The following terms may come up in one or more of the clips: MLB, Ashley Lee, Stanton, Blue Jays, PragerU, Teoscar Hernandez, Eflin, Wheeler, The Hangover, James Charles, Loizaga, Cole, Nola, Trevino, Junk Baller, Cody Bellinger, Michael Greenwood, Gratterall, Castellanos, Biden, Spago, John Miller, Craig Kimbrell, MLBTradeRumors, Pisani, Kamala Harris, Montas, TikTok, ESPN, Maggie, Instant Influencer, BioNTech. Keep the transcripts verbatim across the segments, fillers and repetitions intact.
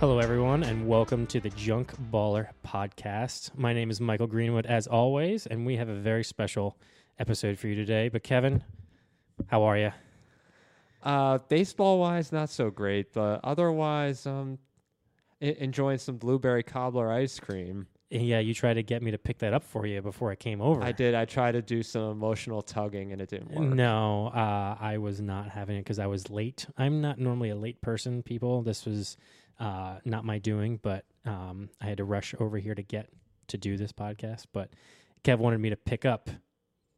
Hello, everyone, and welcome to the Junk Baller podcast. My name is Michael Greenwood, as always, and we have a very special episode for you today. But Kevin, how are you? Uh, baseball-wise, not so great, but otherwise, um, I- enjoying some blueberry cobbler ice cream. Yeah, you tried to get me to pick that up for you before I came over. I did. I tried to do some emotional tugging, and it didn't work. No, uh, I was not having it because I was late. I'm not normally a late person, people. This was... Uh, not my doing, but um, I had to rush over here to get to do this podcast. But Kev wanted me to pick up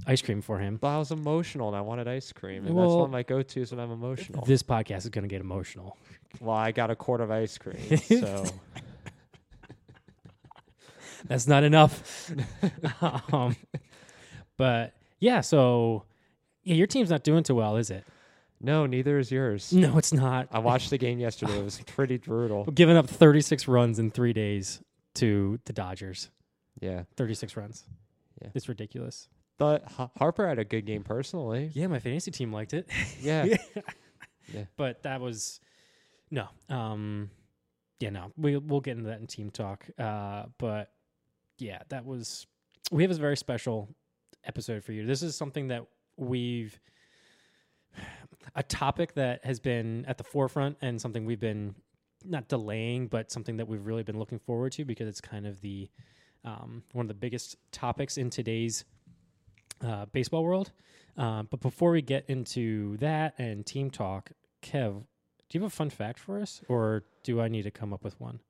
ice cream for him. But I was emotional, and I wanted ice cream, and well, that's one of my go-tos when I'm emotional. This podcast is going to get emotional. Well, I got a quart of ice cream, so that's not enough. um, but yeah, so yeah, your team's not doing too well, is it? No, neither is yours. No, it's not. I watched the game yesterday. It was pretty brutal. Giving up thirty-six runs in three days to the Dodgers. Yeah. thirty-six runs. Yeah. It's ridiculous. But Harper had a good game personally. Yeah, my fantasy team liked it. Yeah. yeah. yeah. But that was... No. Um, yeah, no. We, we'll get into that in team talk. Uh, but, yeah, that was... We have a very special episode for you. This is something that we've... A topic that has been at the forefront and something we've been not delaying, but something that we've really been looking forward to because it's kind of the um, one of the biggest topics in today's uh, baseball world. Uh, but before we get into that and team talk, Kev, do you have a fun fact for us, or do I need to come up with one?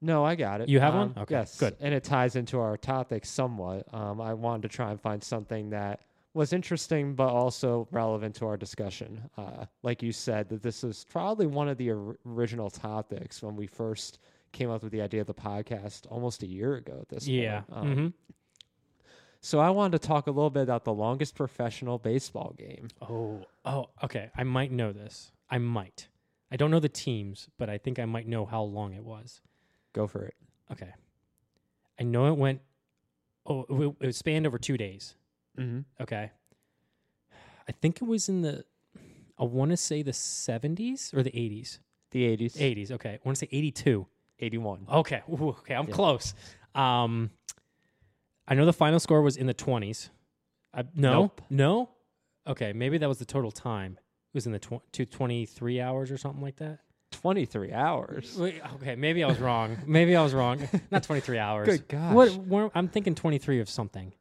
No, I got it. You have um, one? Okay, yes, good. And it ties into our topic somewhat. Um, I wanted to try and find something that was interesting, but also relevant to our discussion. Uh, like you said, that this is probably one of the or- original topics when we first came up with the idea of the podcast almost a year ago at this yeah. point. Um, mm-hmm. So I wanted to talk a little bit about the longest professional baseball game. Oh, oh, okay. I might know this. I might. I don't know the teams, but I think I might know how long it was. Go for it. Okay. I know it went, oh, it, it spanned over two days. Mm-hmm. Okay. I think it was in the, I want to say the seventies or the eighties? The eighties. eighties, okay. I want to say eighty-two. eighty-one. Okay, Ooh, okay, I'm yeah. close. Um, I know the final score was in the twenties. I, no? Nope. No? Okay, maybe that was the total time. It was in the tw- twenty-three hours or something like that. twenty-three hours? Wait, okay, maybe I was wrong. Maybe I was wrong. Not twenty-three hours. Good gosh. What, what, I'm thinking twenty-three of something.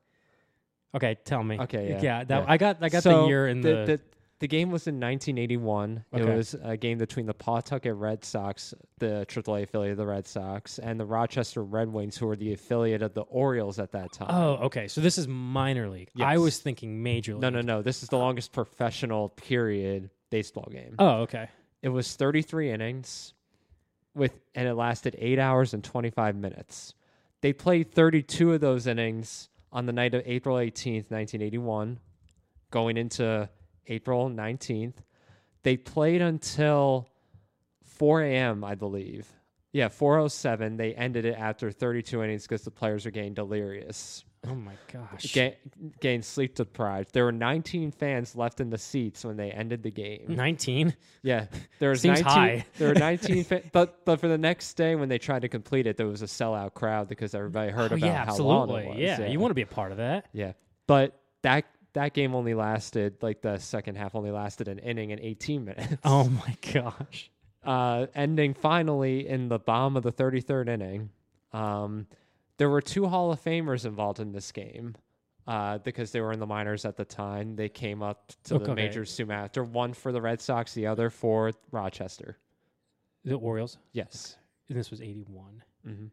Okay, tell me. Okay, yeah. Yeah, that, yeah. I got I got so the year in the the, the... the game was in nineteen eighty-one. Okay. It was a game between the Pawtucket Red Sox, the triple A affiliate of the Red Sox, and the Rochester Red Wings, who were the affiliate of the Orioles at that time. Oh, okay. So this is minor league. Yes. I was thinking major league. No, no, no. This is the longest professional period baseball game. Oh, okay. It was thirty-three innings, with and it lasted eight hours and twenty-five minutes. They played thirty-two of those innings on the night of April eighteenth, nineteen eighty-one, going into April nineteenth. They played until four a.m., I believe. Yeah, four oh seven. They ended it after thirty-two innings because the players were getting delirious. Oh, my gosh. Ga- getting sleep deprived. There were nineteen fans left in the seats when they ended the game. nineteen? Yeah. There was Seems nineteen, high. There were nineteen fans. But, but for the next day, when they tried to complete it, there was a sellout crowd because everybody heard oh, about yeah, how absolutely. long it was. Yeah, yeah, you want to be a part of that. Yeah. But that that game only lasted, like the second half only lasted an inning and eighteen minutes. Oh, my gosh. Uh, ending finally in the bottom of the thirty-third inning. Um There were two Hall of Famers involved in this game uh, because they were in the minors at the time. They came up to okay. the majors soon after, one for the Red Sox, the other for Rochester. The Orioles? Yes. Okay. And this was eighty-one. Mm-hmm.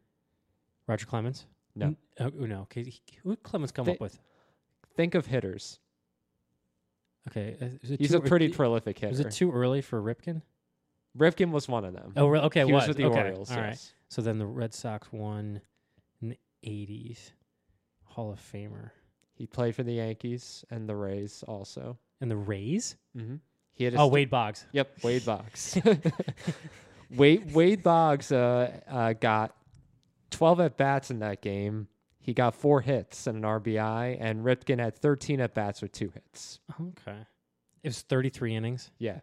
Roger Clemens? No. N- oh, no. Okay. Who did Clemens come Th- up with? Think of hitters. Okay. Is it He's a pretty e- prolific hitter. Was it too early for Ripken? Ripken was one of them. Oh, really? Okay. He what? was with the okay. Orioles. All yes. right. So then the Red Sox won... eighties Hall of Famer. He played for the Yankees and the Rays also. And the Rays? Mm-hmm. He had a oh, st- Wade Boggs. Yep, Wade Boggs. Wade, Wade Boggs uh, uh, got twelve at-bats in that game. He got four hits and an R B I, and Ripken had thirteen at-bats with two hits. Okay. It was thirty-three innings? Yeah.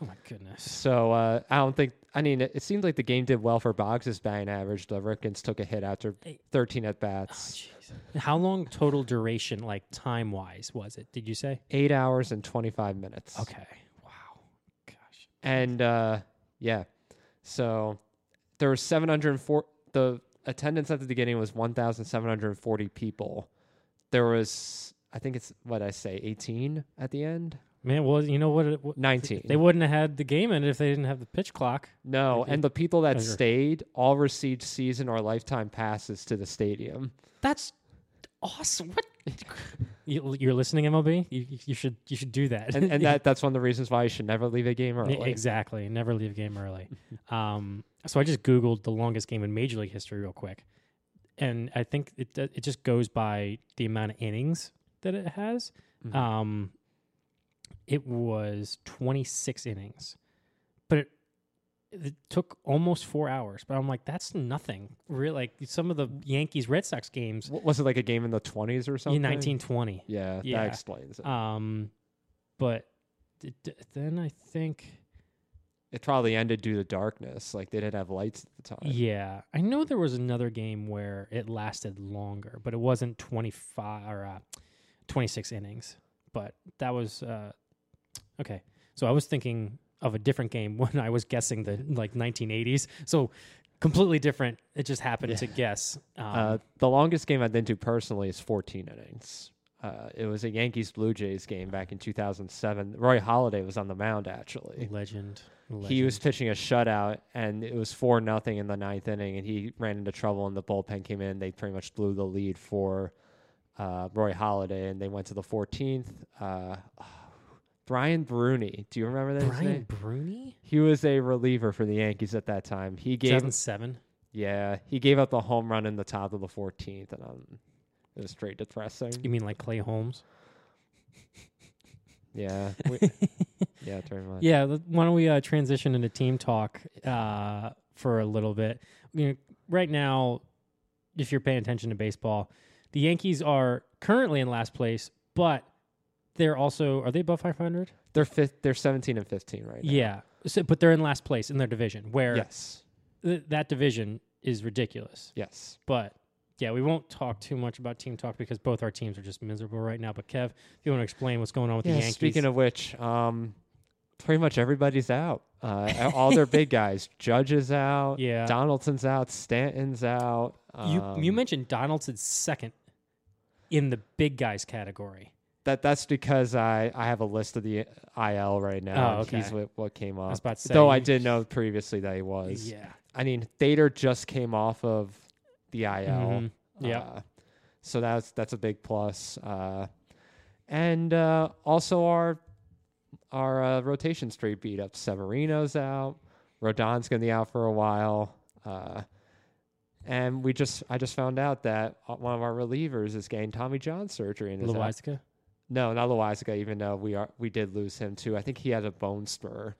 Oh, my goodness. So uh, I don't think – I mean, it, it seemed like the game did well for Boggs' batting average. The Ripkens took a hit after thirteen at-bats. Oh, how long total duration, like time-wise, was it, did you say? Eight hours and twenty-five minutes. Okay. Wow. Gosh. And, uh, yeah, so there were seven hundred four – the attendance at the beginning was one thousand seven hundred forty people. There was – I think it's, what I say, eighteen at the end? Man, well, you know what? It, what nineteen. They wouldn't have had the game ended if they didn't have the pitch clock. No, and the people that measure. stayed all received season or lifetime passes to the stadium. That's awesome. What? you, you're listening, M L B? You, you should you should do that. And, and that that's one of the reasons why you should never leave a game early. Exactly. Never leave a game early. um, so I just Googled the longest game in Major League history real quick. And I think it it just goes by the amount of innings that it has. Mm-hmm. Um It was twenty-six innings, but it, it took almost four hours. But I'm like, that's nothing. Really, like some of the Yankees Red Sox games. What, was it like a game in the twenties or something? In nineteen twenty. Yeah, yeah, that explains it. Um, but d- d- then I think it probably ended due to darkness. Like they didn't have lights at the time. Yeah, I know there was another game where it lasted longer, but it wasn't twenty-five or uh, twenty-six innings. But that was. Uh, Okay, so I was thinking of a different game when I was guessing the like nineteen eighties. So completely different. It just happened yeah. to guess. Um, uh, the longest game I've been to personally is fourteen innings. Uh, it was a Yankees Blue Jays game back in two thousand seven. Roy Halladay was on the mound actually. Legend. Legend. He was pitching a shutout, and it was four nothing in the ninth inning, and he ran into trouble, and the bullpen came in. They pretty much blew the lead for uh, Roy Halladay, and they went to the fourteenth. Uh, Brian Bruney. Do you remember that? Brian Bruney? He was a reliever for the Yankees at that time. He gave two thousand seven? Yeah. He gave up the home run in the top of the fourteenth, and um, it was straight depressing. You mean like Clay Holmes? yeah. We, yeah, very much. Yeah, why don't we uh, transition into team talk uh, for a little bit. You know, right now, if you're paying attention to baseball, the Yankees are currently in last place, but... They're also are they above five hundred? They're fifth. They're seventeen and fifteen right now. Yeah, so, but they're in last place in their division. Where yes, th- that division is ridiculous. Yes, but yeah, we won't talk too much about team talk because both our teams are just miserable right now. But Kev, if you want to explain what's going on with yeah, the Yankees? Speaking of which, um, pretty much everybody's out. Uh, all their big guys. Judge is out. Yeah, Donaldson's out. Stanton's out. Um, you you mentioned Donaldson's second in the big guys category. That that's because I, I have a list of the I L right now. Oh, okay. He's what, what came up. I was about to say, though I did know previously that he was. Yeah. I mean, Thader just came off of the I L. Mm-hmm. Yeah. Uh, so that's that's a big plus. Uh, and uh, also our our uh, rotation straight beat up. Severino's out. Rodon's gonna be out for a while. Uh, and we just I just found out that one of our relievers is getting Tommy John surgery and Lewicka. No, not Loizaga, even though we are we did lose him, too. I think he had a bone spur.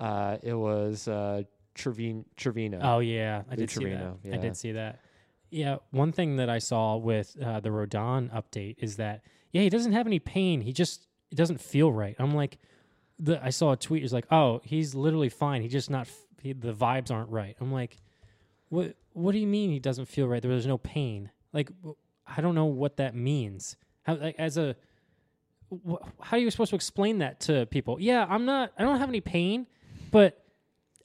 Uh, it was uh, Trevino. Trevino. Oh, yeah. I did Trevino. see that. Yeah. I did see that. Yeah, one thing that I saw with uh, the Rodon update is that, yeah, he doesn't have any pain. He just it doesn't feel right. I'm like, the, I saw a tweet. It's like, oh, he's literally fine. He just not, he, the vibes aren't right. I'm like, what, what do you mean he doesn't feel right? There's no pain. Like, I don't know what that means. How, like, as a... How are you supposed to explain that to people? Yeah, I'm not, I don't have any pain, but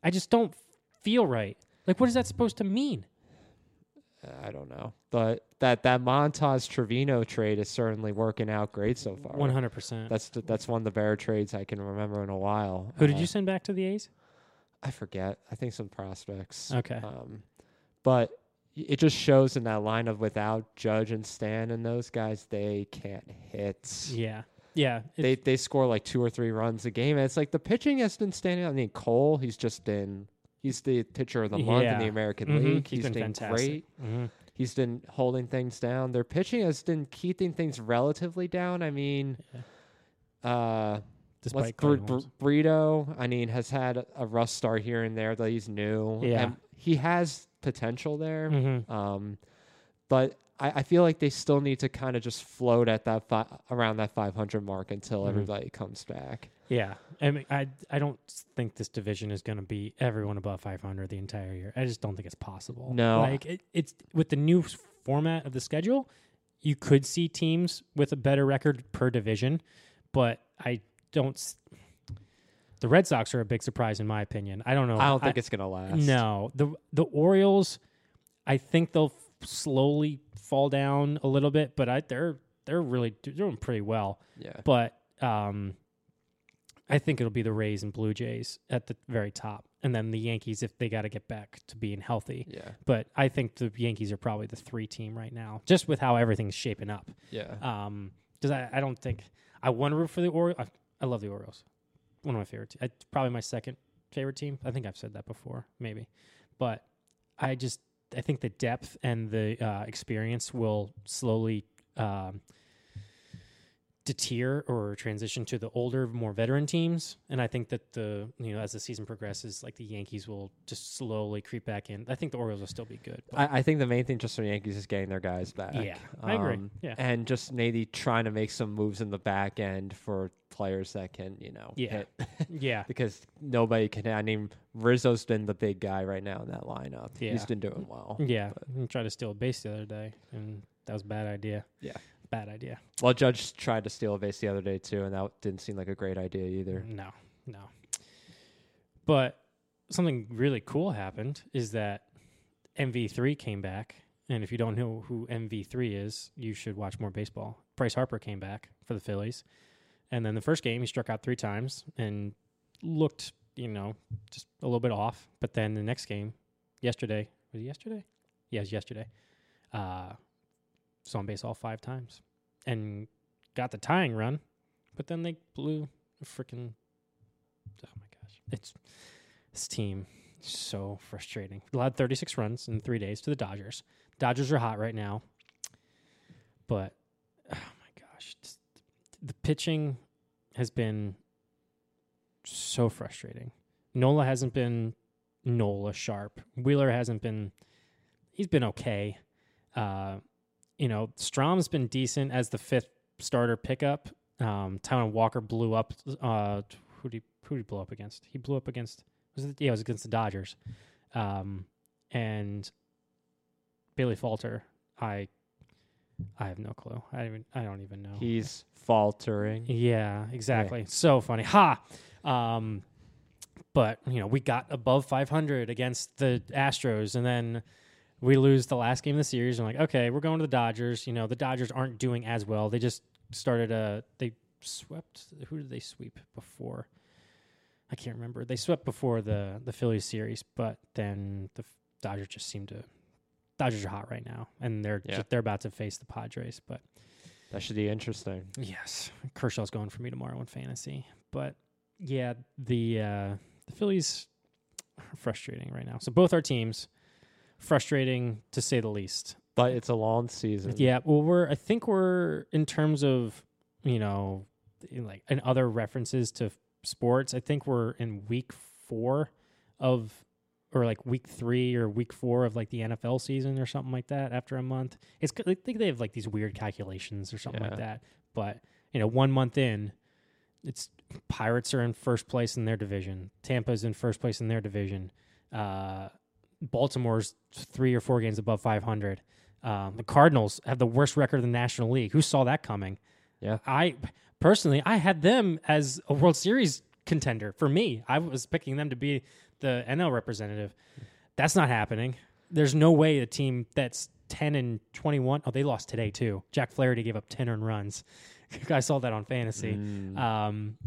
I just don't feel right. Like, what is that supposed to mean? I don't know. But that, that Montas Trevino trade is certainly working out great so far. one hundred percent. That's the, that's one of the better trades I can remember in a while. Who did uh, you send back to the A's? I forget. I think some prospects. Okay. Um, but it just shows in that lineup without Judge and Stan and those guys, they can't hit. Yeah. Yeah. They they score like two or three runs a game. And it's like the pitching has been standing out. I mean, Cole, he's just been, he's the pitcher of the month yeah. in the American mm-hmm. League. He's, he's been, been fantastic. Great. Mm-hmm. He's been holding things down. Their pitching has been keeping things relatively down. I mean, yeah. uh, Despite Br- Br- Brito, I mean, has had a rough start here and there that he's new. Yeah. And he has potential there. Mm-hmm. Um, but I, I feel like they still need to kind of just float at that fi- around that five hundred mark until mm-hmm. everybody comes back. Yeah, I mean, I I don't think this division is going to be everyone above five hundred the entire year. I just don't think it's possible. No, like it, it's with the new format of the schedule, you could see teams with a better record per division, but I don't. The Red Sox are a big surprise in my opinion. I don't know. I don't think I, it's going to last. No, the the Orioles, I think they'll f- slowly fall down a little bit, but I they're they're really they're doing pretty well. Yeah, but um. I think it'll be the Rays and Blue Jays at the very top, and then the Yankees if they got to get back to being healthy. Yeah. But I think the Yankees are probably the three team right now, just with how everything's shaping up. Yeah. Um, because I, I don't think I want to root for the Orioles. I, I love the Orioles, one of my favorite. Te- I, probably my second favorite team. I think I've said that before, maybe. But I just I think the depth and the uh, experience will slowly. Um, deter or transition to the older, more veteran teams. And I think that the, you know, as the season progresses, like the Yankees will just slowly creep back in. I think the Orioles will still be good. I, I think the main thing just for the Yankees is getting their guys back. Yeah, um, I agree. Yeah. And just maybe trying to make some moves in the back end for players that can, you know, yeah. hit. yeah. Because nobody can, I mean, Rizzo's been the big guy right now in that lineup. Yeah. He's been doing well. Yeah. He tried to steal a base the other day, and that was a bad idea. Yeah. Bad idea. Well, Judge tried to steal a base the other day, too, and that didn't seem like a great idea either. No, no. But something really cool happened is that M V three came back, and if you don't know who M V three is, you should watch more baseball. Bryce Harper came back for the Phillies, and then the first game, he struck out three times and looked, you know, just a little bit off. But then the next game, yesterday, was it yesterday? Yeah, it was yesterday. Uh, So on base all five times and got the tying run, but then they blew a freaking. Oh my gosh. It's this team is so frustrating. Allowed thirty-six runs in three days to the Dodgers. Dodgers are hot right now, but oh my gosh. Just, the pitching has been so frustrating. Nola hasn't been Nola sharp. Wheeler hasn't been, he's been okay. Uh, You know, Strom's been decent as the fifth starter pickup. Um, Taiwan Walker blew up. Uh, who did he, who did he blow up against? He blew up against. Was it, yeah, it was against the Dodgers. Um, and Billy Falter, I, I have no clue. I even I don't even know. He's faltering. Yeah, exactly. Yeah. So funny. Ha. Um, but you know, we got above five hundred against the Astros, and then. We lose the last game of the series. I'm like, okay, we're going to the Dodgers. You know, the Dodgers aren't doing as well. They just started a – they swept – who did they sweep before? I can't remember. They swept before the, the Phillies series, but then the Dodgers just seem to – Dodgers are hot right now, and they're yeah. just, they're about to face the Padres. But that should be interesting. Yes. Kershaw's going for me tomorrow in fantasy. But, yeah, the uh, the Phillies are frustrating right now. So both our teams – frustrating to say the least, but it's a long season. Yeah, well, we're I think we're in terms of you know, like and other references to sports. I think we're in week four of, or like week three or week four of like the N F L season or something like that. After a month, it's I think they have like these weird calculations or something yeah. like that. But you know, one month in, it's Pirates are in first place in their division. Tampa's in first place in their division. Uh, Baltimore's three or four games above five hundred. Um, the Cardinals have the worst record in the National League. Who saw that coming? Yeah, I personally, I had them as a World Series contender. For me, I was picking them to be the N L representative. That's not happening. There's no way a team that's ten and twenty-one. Oh, they lost today too. Jack Flaherty gave up ten earned runs. I saw that on fantasy, mm. um,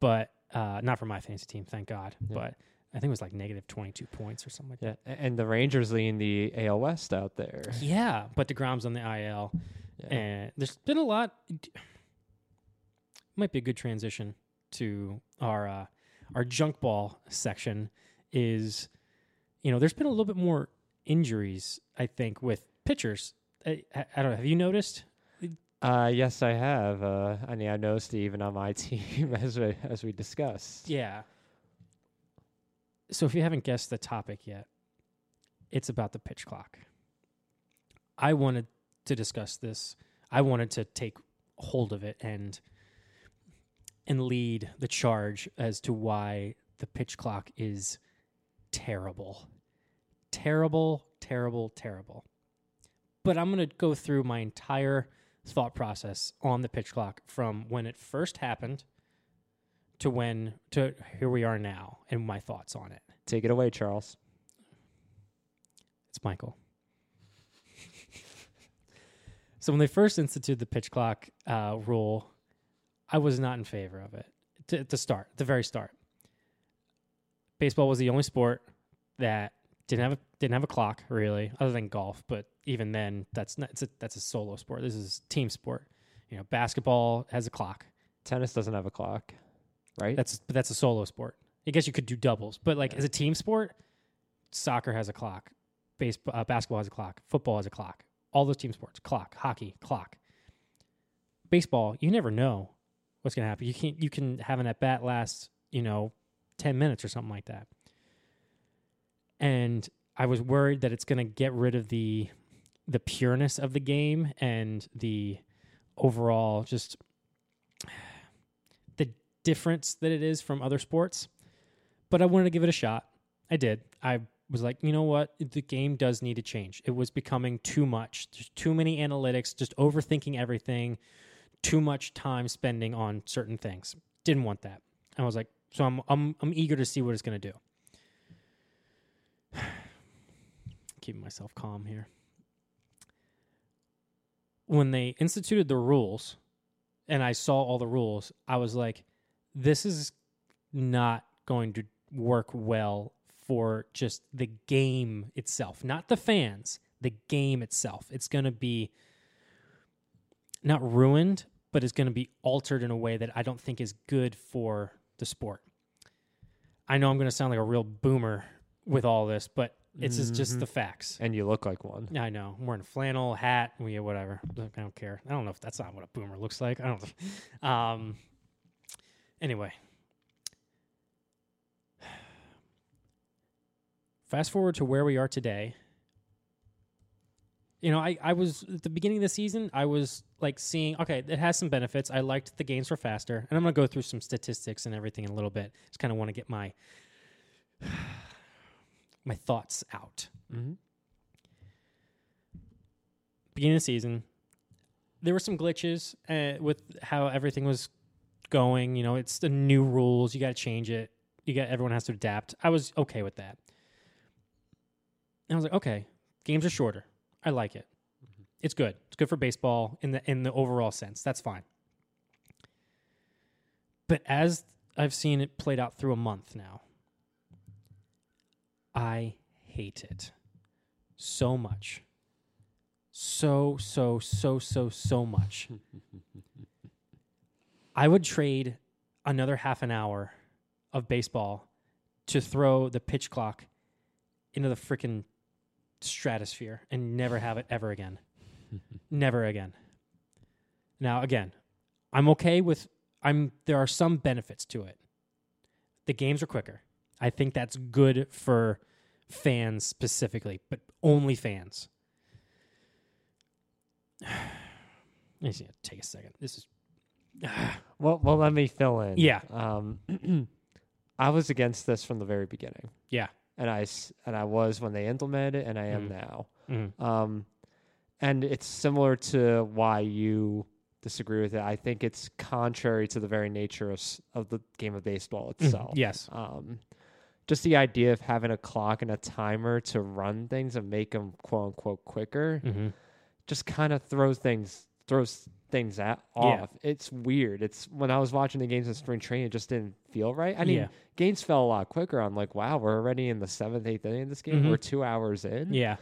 but uh, not for my fantasy team, thank God. Yeah. But. I think it was like negative twenty-two points or something like yeah. that. And the Rangers leading the A L West out there. Yeah, but DeGrom's on the I L. Yeah. And there's been a lot. Might be a good transition to our uh, our junk ball section is, you know, there's been a little bit more injuries, I think, with pitchers. I, I, I don't know. Have you noticed? Uh, yes, I have. Uh, I mean, I noticed even on my team as we, as we discussed. Yeah. So if you haven't guessed the topic yet, it's about the pitch clock. I wanted to discuss this, I wanted to take hold of it and and lead the charge as to why the pitch clock is terrible. Terrible, terrible, terrible. But I'm going to go through my entire thought process on the pitch clock from when it first happened to when to here we are now and my thoughts on it. Take it away, Charles. It's Michael. So when they first instituted the pitch clock uh, rule, I was not in favor of it to, to start, the very start. Baseball was the only sport that didn't have a, didn't have a clock, really, other than golf. But even then, that's not it's a, that's a solo sport. This is a team sport. You know, basketball has a clock. Tennis doesn't have a clock, right? That's but that's a solo sport. I guess you could do doubles, but like yeah. as a team sport, soccer has a clock. Baseball, uh, basketball has a clock. Football has a clock. All those team sports, clock, hockey, clock. Baseball, you never know what's going to happen. You can you can have an at-bat last, you know, ten minutes or something like that. And I was worried that it's going to get rid of the the pureness of the game and the overall just the difference that it is from other sports. But I wanted to give it a shot. I did. I was like, you know what? The game does need to change. It was becoming too much. There's too many analytics, just overthinking everything, too much time spending on certain things. Didn't want that. And I was like, so I'm I'm I'm eager to see what it's going to do. Keeping myself calm here. When they instituted the rules, and I saw all the rules, I was like, this is not going to work well for just the game itself, not the fans, the game itself. It's going to be not ruined, but it's going to be altered in a way that I don't think is good for the sport. I know I'm going to sound like a real boomer with all this, but it's mm-hmm. just the facts. And you look like one. I know. I'm wearing a flannel hat, whatever. I don't care. I don't know if that's not what a boomer looks like. I don't know. Um, anyway. Fast forward to where we are today. You know, I, I was, at the beginning of the season, I was like seeing, okay, it has some benefits. I liked the games were faster. And I'm going to go through some statistics and everything in a little bit. Just kind of want to get my, my thoughts out. Mm-hmm. Beginning of the season, there were some glitches uh, with how everything was going. You know, it's the new rules. You got to change it. You got, everyone has to adapt. I was okay with that. And I was like, okay, games are shorter. I like it. Mm-hmm. It's good. It's good for baseball in the in the overall sense. That's fine. But as I've seen it played out through a month now, I hate it so much. So, so, so, so, so much. I would trade another half an hour of baseball to throw the pitch clock into the freaking stratosphere and never have it ever again. Never again. Now, again, I'm okay with, I'm, there are some benefits to it. The games are quicker. I think that's good for fans specifically, but only fans. I just need to take a second. This is. well, well, let me fill in. Yeah. Um, I was against this from the very beginning. Yeah. And I, and I was when they implemented it, and I am mm. now. Mm. Um, and it's similar to why you disagree with it. I think it's contrary to the very nature of of the game of baseball itself. Mm. Yes. Um, just the idea of having a clock and a timer to run things and make them, quote-unquote, quicker mm-hmm. just kind of throws things throws things at, off. Yeah. It's weird. It's when I was watching the games in spring training, it just didn't feel right. I mean, yeah. games fell a lot quicker. I'm like, wow, we're already in the seventh, eighth inning of this game. Mm-hmm. We're two hours in. Yeah.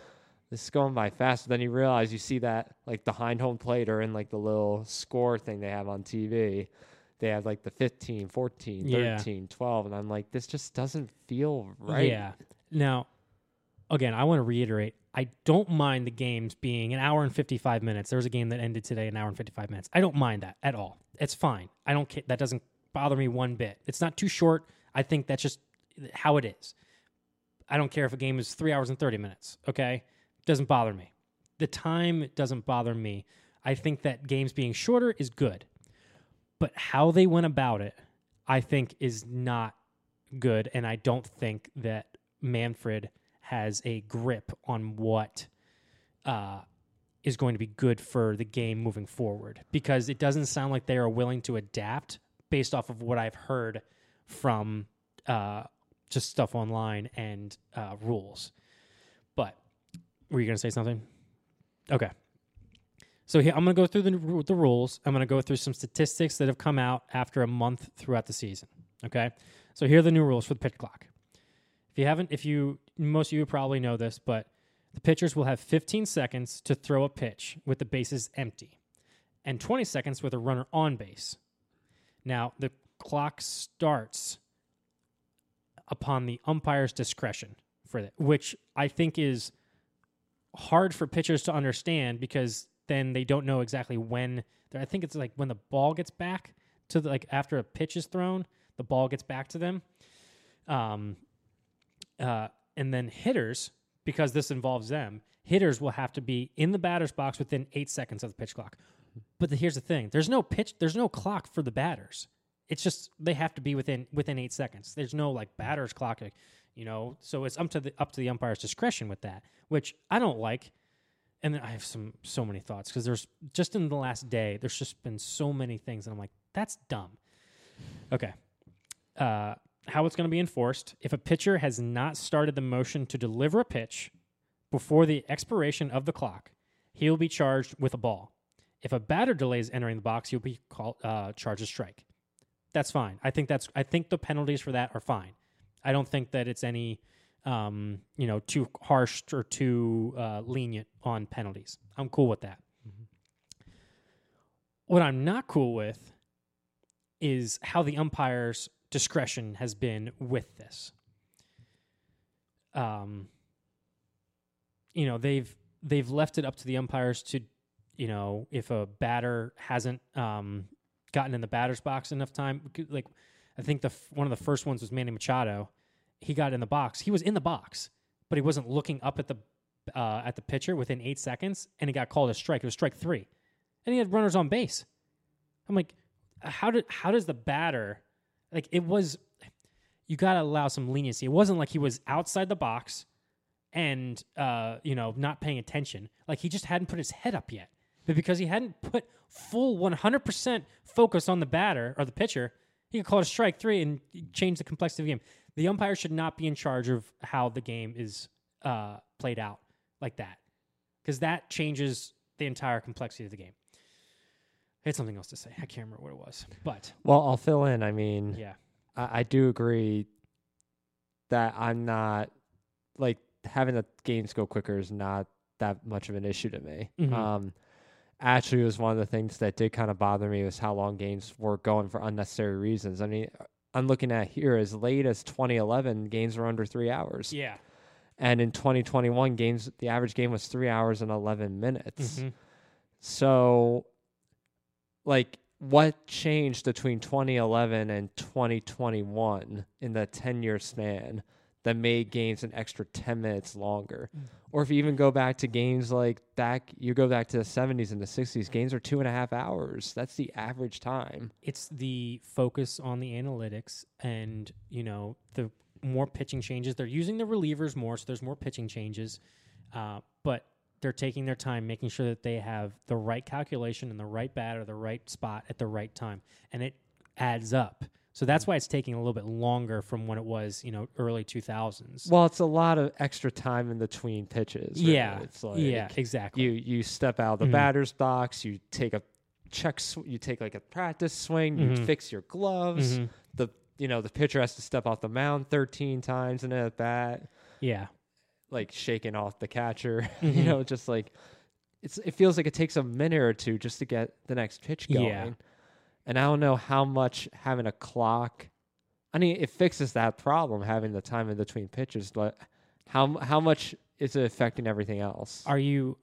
This is going by fast. But then you realize you see that like behind home plate or in like the little score thing they have on T V. They have like the fifteen, fourteen, yeah. thirteen, twelve. And I'm like, this just doesn't feel right. Yeah. Now, again, I want to reiterate, I don't mind the games being an hour and fifty-five minutes. There was a game that ended today, an hour and fifty-five minutes. I don't mind that at all. It's fine. I don't care. That doesn't bother me one bit. It's not too short. I think that's just how it is. I don't care if a game is three hours and thirty minutes. Okay, it doesn't bother me. the time doesn't bother me. I think that games being shorter is good. But how they went about it, I think, is not good. And I don't think that Manfred has a grip on what uh, is going to be good for the game moving forward. Because it doesn't sound like they are willing to adapt based off of what I've heard from uh, just stuff online and uh, rules. But were you going to say something? Okay. So here, I'm going to go through the, the rules. I'm going to go through some statistics that have come out after a month throughout the season. Okay? So here are the new rules for the pitch clock. If you haven't, if you, most of you probably know this, but the pitchers will have fifteen seconds to throw a pitch with the bases empty and twenty seconds with a runner on base. Now, the clock starts upon the umpire's discretion for that, which I think is hard for pitchers to understand because then they don't know exactly when. I think it's like when the ball gets back to the, like after a pitch is thrown, the ball gets back to them. Um, uh, and then hitters, because this involves them, hitters will have to be in the batter's box within eight seconds of the pitch clock. But the, here's the thing: there's no pitch, there's no clock for the batters. It's just they have to be within within eight seconds. There's no like batter's clock, you know. So it's up to the up to the umpire's discretion with that, which I don't like. And then I have some so many thoughts because there's just in the last day, there's just been so many things. And I'm like, that's dumb. Okay. Uh, how it's going to be enforced. If a pitcher has not started the motion to deliver a pitch before the expiration of the clock, he'll be charged with a ball. If a batter delays entering the box, he'll be called, uh, charged a strike. That's fine. I think that's, I think the penalties for that are fine. I don't think that it's any... Um, you know, too harsh or too uh, lenient on penalties. I'm cool with that. Mm-hmm. What I'm not cool with is how the umpire's discretion has been with this. Um, you know, they've they've left it up to the umpires to, you know, if a batter hasn't um, gotten in the batter's box enough time. Like, I think the one of the first ones was Manny Machado. He got in the box. He was in the box, but he wasn't looking up at the uh, at the pitcher within eight seconds, and he got called a strike. It was strike three, and he had runners on base. I'm like, how did how does the batter like? It was you got to allow some leniency. It wasn't like he was outside the box and uh, you know not paying attention. Like he just hadn't put his head up yet, but because he hadn't put full one hundred percent focus on the batter or the pitcher, he could call it a strike three and change the complexity of the game. The umpire should not be in charge of how the game is uh, played out like that because that changes the entire complexity of the game. I had something else to say. I can't remember what it was. But well, I'll fill in. I mean, yeah, I, I do agree that I'm not like having the games go quicker is not that much of an issue to me. Mm-hmm. Um, actually, it was one of the things that did kind of bother me was how long games were going for unnecessary reasons. I mean, I'm looking at here as late as twenty eleven, games were under three hours. Yeah. And in twenty twenty-one, games the average game was three hours and eleven minutes. Mm-hmm. So, like, what changed between twenty eleven and twenty twenty-one in the ten-year span that made games an extra ten minutes longer? Mm-hmm. Or if you even go back to games like back, you go back to the seventies and the sixties, games are two and a half hours. That's the average time. It's the focus on the analytics and, you know, the more pitching changes. They're using the relievers more, so there's more pitching changes. Uh, but they're taking their time, making sure that they have the right calculation and the right batter, the right spot at the right time. And it adds up. So that's why it's taking a little bit longer from when it was, you know, early two thousands. Well, it's a lot of extra time in between pitches. Right? Yeah, it's like yeah, exactly. You you step out of the mm-hmm. batter's box, you take a check, sw- you take like a practice swing, mm-hmm. you fix your gloves. Mm-hmm. The you know the pitcher has to step off the mound thirteen times and at bat. Yeah, like shaking off the catcher. Mm-hmm. You know, just like it's it feels like it takes a minute or two just to get the next pitch going. Yeah. And I don't know how much having a clock, I mean, it fixes that problem, having the time in between pitches, but how how much is it affecting everything else? Are you,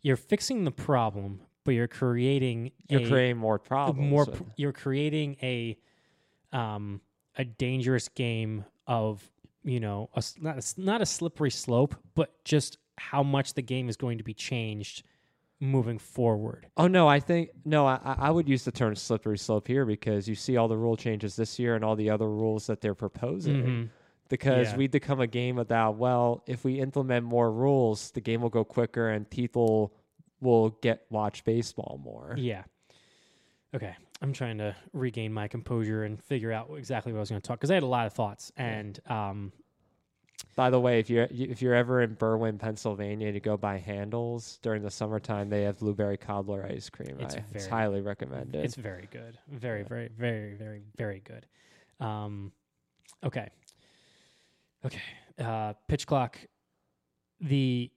you're fixing the problem, but you're creating You're a, creating more problems. More, pr- you're creating a um, a dangerous game of, you know, a, not, a, not a slippery slope, but just how much the game is going to be changed moving forward. Oh, no, I think, no, I, I would use the term slippery slope here because you see all the rule changes this year and all the other rules that they're proposing. Mm-hmm. Because yeah. we'd become a game about, well, if we implement more rules, the game will go quicker and people will get watch baseball more. Yeah. Okay. I'm trying to regain my composure and figure out exactly what I was going to talk because I had a lot of thoughts. And um, by the way, if you're if you're ever in Berwyn, Pennsylvania, to go buy Handles during the summertime, they have blueberry cobbler ice cream. It's, I, very, it's highly recommended. It's very good. Very, yeah. very, very, very, very good. Um, okay. Okay. Uh, pitch clock. The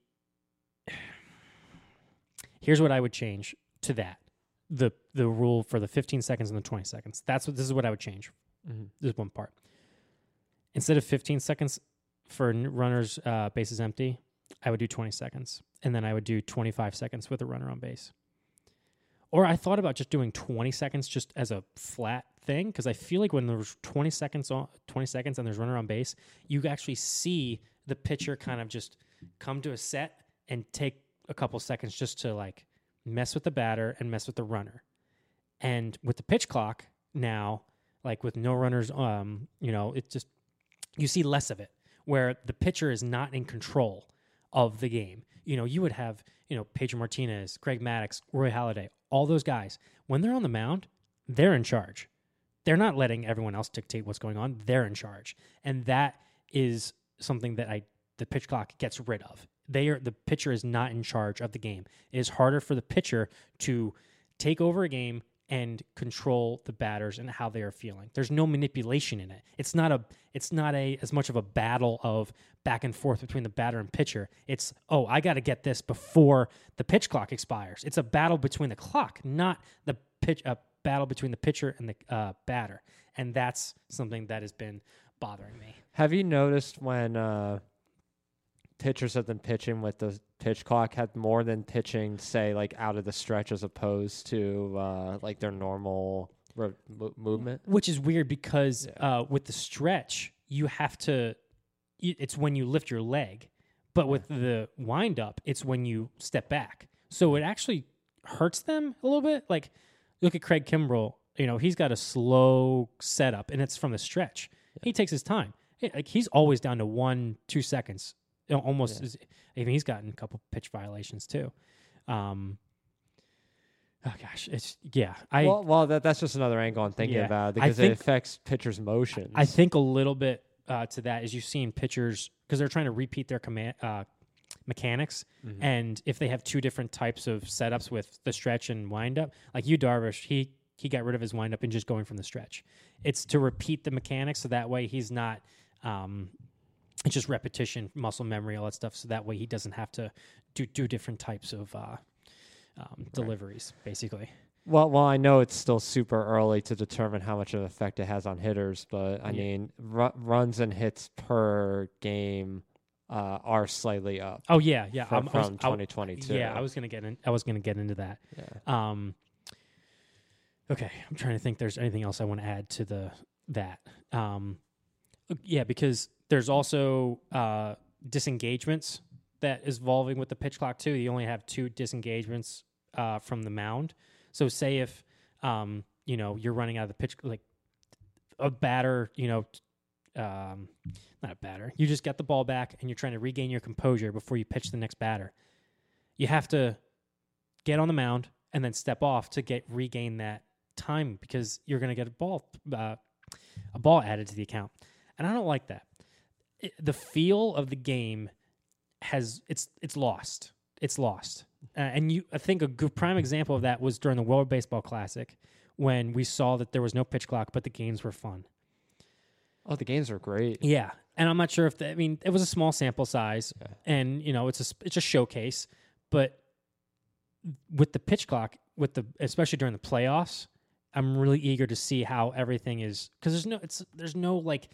here's what I would change to that. The the rule for the fifteen seconds and the twenty seconds. That's what this is what I would change. Mm-hmm. This is one part. Instead of fifteen seconds for runners uh, bases empty, I would do twenty seconds, and then I would do twenty-five seconds with a runner on base. Or I thought about just doing twenty seconds just as a flat thing because I feel like when there's twenty seconds on twenty seconds and there's runner on base, you actually see the pitcher kind of just come to a set and take a couple seconds just to like. Mess with the batter and mess with the runner. And with the pitch clock now, like with no runners, um, you know, it just, you see less of it where the pitcher is not in control of the game. You know, you would have, you know, Pedro Martinez, Greg Maddux, Roy Halladay, all those guys, when they're on the mound, they're in charge. They're not letting everyone else dictate what's going on. They're in charge. And that is something that I, the pitch clock gets rid of. They are, the pitcher is not in charge of the game. It is harder for the pitcher to take over a game and control the batters and how they are feeling. There's no manipulation in it. It's not a it's not a as much of a battle of back and forth between the batter and pitcher. It's, oh, I got to get this before the pitch clock expires. It's a battle between the clock, not the pitch a battle between the pitcher and the uh, batter. And that's something that has been bothering me. Have you noticed when uh pitchers have been pitching with the pitch clock had more than pitching, say, like out of the stretch as opposed to uh, like their normal ro- mo- movement? Which is weird because yeah. uh, with the stretch, you have to, it's when you lift your leg, but with mm-hmm. the wind up, it's when you step back. So it actually hurts them a little bit. Like, look at Craig Kimbrell, you know, he's got a slow setup and it's from the stretch. Yeah. He takes his time. It, like, he's always down to one, two seconds. Almost, yeah. I mean, he's gotten a couple pitch violations too. Um, oh gosh, it's yeah. I well, well that that's just another angle I'm thinking yeah, about because think, it affects pitchers' motions. I think a little bit uh, to that is you've seen pitchers because they're trying to repeat their command uh, mechanics, mm-hmm. and if they have two different types of setups with the stretch and wind up, like Yu Darvish, he he got rid of his wind up and just going from the stretch. It's to repeat the mechanics so that way he's not. Um, It's just repetition, muscle memory, all that stuff. So that way he doesn't have to do do different types of uh, um, deliveries, right. basically. Well, well, I know it's still super early to determine how much of an effect it has on hitters, but I yeah. mean, r- runs and hits per game uh, are slightly up. Oh yeah, yeah. From, um, from twenty twenty-two. Yeah, I was gonna get in, I was gonna get into that. Yeah. Um, okay, I'm trying to think. If there's anything else I want to add to the that? Um, yeah, because. There's also uh, disengagements that is evolving with the pitch clock, too. You only have two disengagements uh, from the mound. So say if, um, you know, you're running out of the pitch, like a batter, you know, um, not a batter. You just get the ball back and you're trying to regain your composure before you pitch the next batter. You have to get on the mound and then step off to get regain that time because you're going to get a ball, uh, a ball added to the account. And I don't like that. It, the feel of the game has it's it's lost. It's lost. Uh, and you I think a good prime example of that was during the World Baseball Classic when we saw that there was no pitch clock, but the games were fun. Oh, the games were great. Yeah. And I'm not sure if the, I mean, it was a small sample size yeah. and, you know, it's a it's a showcase, but with the pitch clock, with the especially during the playoffs, I'm really eager to see how everything is cuz there's no it's there's no like